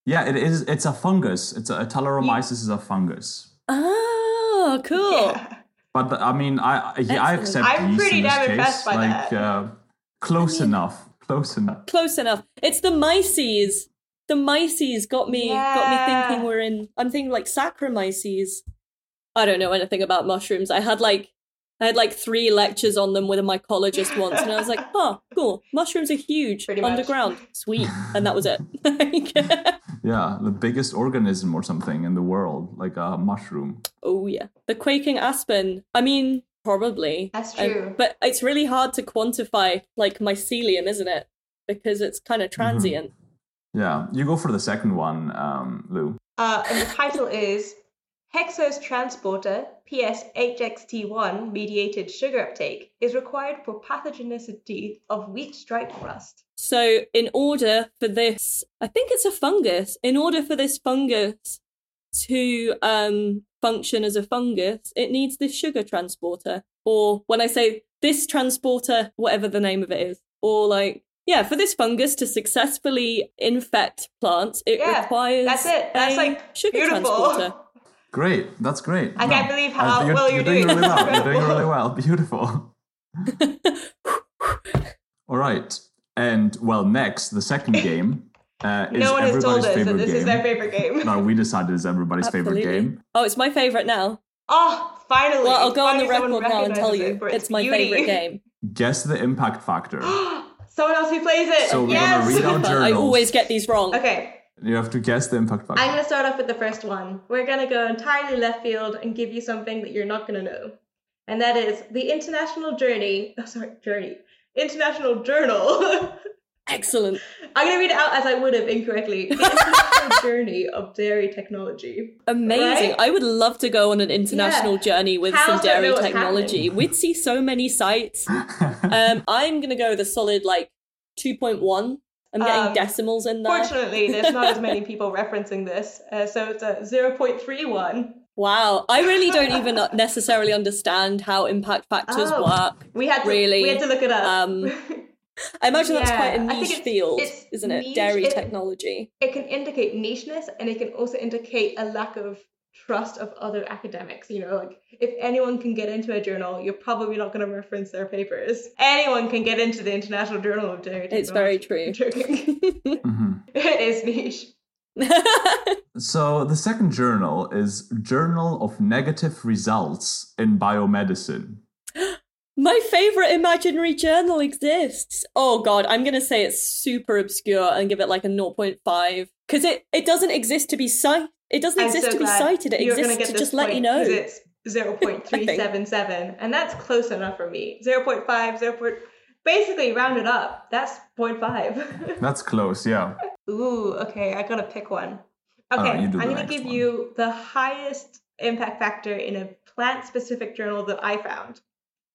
Yeah, it is. It's a fungus. Talaromyces is a fungus. Ah, cool. Yeah. But I mean, I accept yeast in this case. I'm pretty damn impressed by that. Close enough. It's the myces. The myces got me thinking I'm thinking like Saccharomyces. I don't know anything about mushrooms. I had 3 lectures on them with a mycologist once, and I was like, oh, cool. Mushrooms are huge, underground, sweet. And that was it. Yeah, the biggest organism or something in the world, like a mushroom. Oh, yeah. The quaking aspen. I mean, probably. That's true. But it's really hard to quantify, like mycelium, isn't it? Because it's kind of transient. Mm-hmm. Yeah, you go for the second one, Lou. And the title is... Hexose transporter, PSHXT1, mediated sugar uptake is required for pathogenicity of wheat stripe rust. So in order for this, I think it's a fungus, in order for this fungus to function as a fungus, it needs this sugar transporter. Or when I say this transporter, whatever the name of it is, or like, yeah, for this fungus to successfully infect plants, it requires that's it. That's like sugar transporter. Great. That's great. I can't believe how well you're doing. Really well. You're doing really well. Beautiful. All right. And, well, next, the second game is no one has told us that this is their favorite game. No, we decided it's everybody's favorite game. Oh, it's my favorite now. Oh, finally. Well, I'll go on the record now and tell you it's my favorite game. Guess the impact factor. Someone else who plays it. So we're going to read our journals. I always get these wrong. Okay. You have to guess the impact factor. I'm going to start off with the first one. We're going to go entirely left field and give you something that you're not going to know. And that is the International Journal. Excellent. I'm going to read it out as I would have incorrectly. The International Journey of Dairy Technology. Amazing. Right? I would love to go on an international journey with some dairy technology. We'd see so many sites. I'm going to go with a solid 2.1. I'm getting decimals in there. Fortunately, there's not as many people referencing this. So it's a 0.31. Wow. I really don't even necessarily understand how impact factors work. We had to look it up. I imagine that's quite a niche field, isn't it? Niche, dairy technology. It can indicate nicheness, and it can also indicate a lack of trust of other academics. You know, like if anyone can get into a journal, you're probably not going to reference their papers. Anyone can get into the International Journal of Dairy Technology. It's very true. Mm-hmm. It is niche. So the second journal is Journal of Negative Results in Biomedicine. My favorite imaginary journal exists. Oh God, I'm going to say it's super obscure and give it like a 0.5 because it doesn't exist to be cited. It doesn't exist to be cited. It exists to just let you know. It's 0.377, and that's close enough for me. 0.5, 0.4, basically rounded up. That's 0.5. That's close, yeah. Ooh, okay, I gotta pick one. Okay, I'm gonna give you the highest impact factor in a plant-specific journal that I found,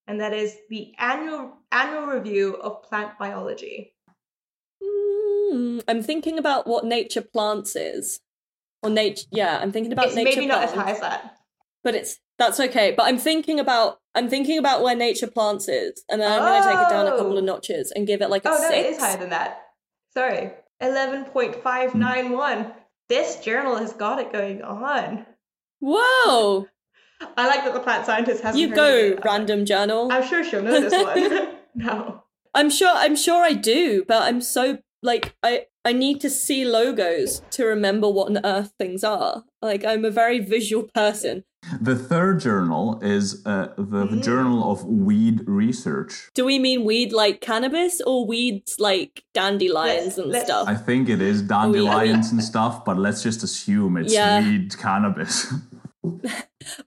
and that is the Annual Review of Plant Biology. I'm thinking about what Nature Plants is. Or nature, yeah, I'm thinking about it's Nature Plants. Maybe not as high as that. But that's okay. But I'm thinking about where Nature Plants is, and then I'm going to take it down a couple of notches and give it like a 6. Oh, no, it is higher than that. Sorry. 11.591. This journal has got it going on. Whoa. I like that the plant scientist hasn't heard of it. You go, random journal. I'm sure she'll know this one. No. I'm sure I do, but I'm so, like, I need to see logos to remember what on earth things are. Like, I'm a very visual person. The third journal is the Journal of Weed Research. Do we mean weed like cannabis or weeds like dandelions and stuff? I think it is dandelions and stuff, but let's just assume it's weed cannabis.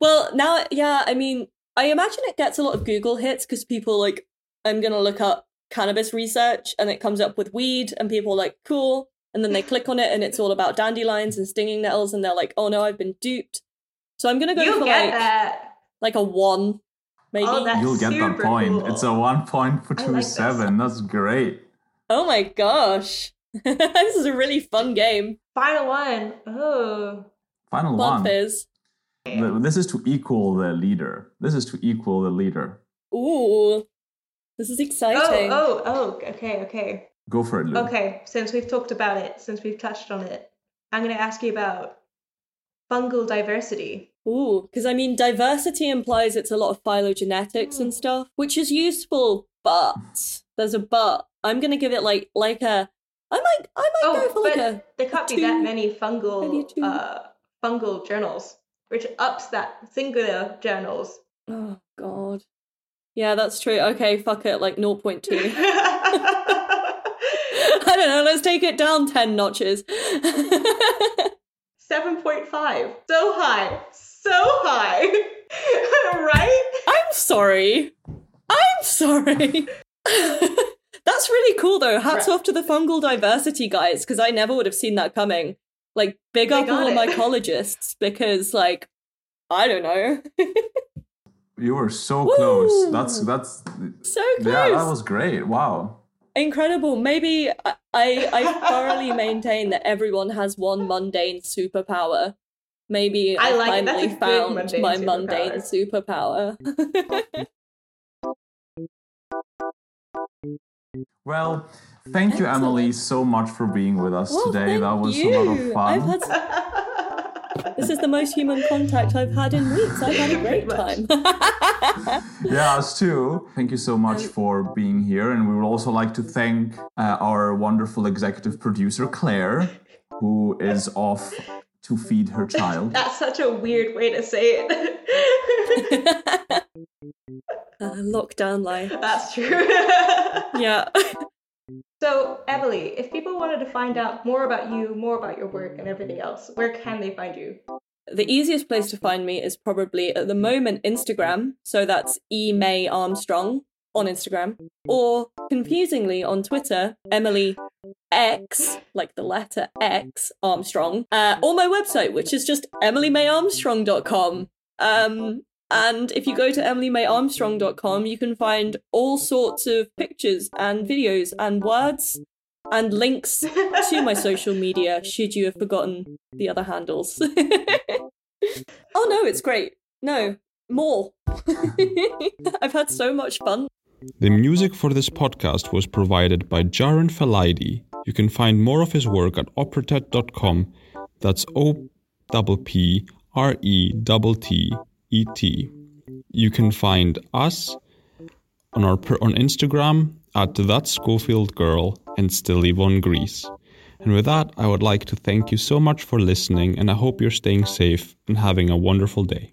Well, now, yeah, I mean, I imagine it gets a lot of Google hits because people like, I'm going to look up cannabis research and it comes up with weed and people are like, cool. And then they click on it and it's all about dandelions and stinging nettles and they're like, oh no, I've been duped. So I'm going to go for like a 1, maybe. Oh, that's You'll get the point. Cool. It's a 1.427. Like that's great. Oh my gosh. This is a really fun game. Final one. Oh. Final one. This is to equal the leader. Ooh. This is exciting. Okay. Go for it, Lou. Okay, since we've touched on it, I'm going to ask you about fungal diversity. Ooh, because I mean, diversity implies it's a lot of phylogenetics and stuff, which is useful, but there's a but. I'm going to give it I might go for like a there can't be that many fungal journals, which ups that singular journals. Oh, God. Yeah, that's true. Okay, fuck it, like 0.2. I don't know, let's take it down 10 notches. 7.5. So high. Right? I'm sorry. That's really cool, though. Hats off to the fungal diversity guys, because I never would have seen that coming. Like, big up all mycologists, because, like, I don't know. You were so close. Woo! That's so close. Yeah, that was great. Wow. Incredible. Maybe I thoroughly maintain that everyone has one mundane superpower. Maybe I finally found my mundane superpower. Well, thank you, Emily, so much for being with us today. That was a lot of fun. This is the most human contact I've had in weeks. I've had a great time. Yeah, us too. Thank you so much for being here. And we would also like to thank our wonderful executive producer, Claire, who is off to feed her child. That's such a weird way to say it. Lockdown life. That's true. Yeah. So, Emily, if people wanted to find out more about you, more about your work and everything else, where can they find you? The easiest place to find me is probably, at the moment, Instagram. So that's emayarmstrong on Instagram. Or, confusingly, on Twitter, Emily X, like the letter X, Armstrong. Or my website, which is just emilymayarmstrong.com. And if you go to emilymayarmstrong.com, you can find all sorts of pictures and videos and words and links to my social media, should you have forgotten the other handles. Oh no, it's great. No, more. I've had so much fun. The music for this podcast was provided by Jaren Falaidi. You can find more of his work at oppertet.com. That's OPPRETT. You can find us on Instagram at That Schofield Girl and Still Yvonne Grease. And with that, I would like to thank you so much for listening, and I hope you're staying safe and having a wonderful day.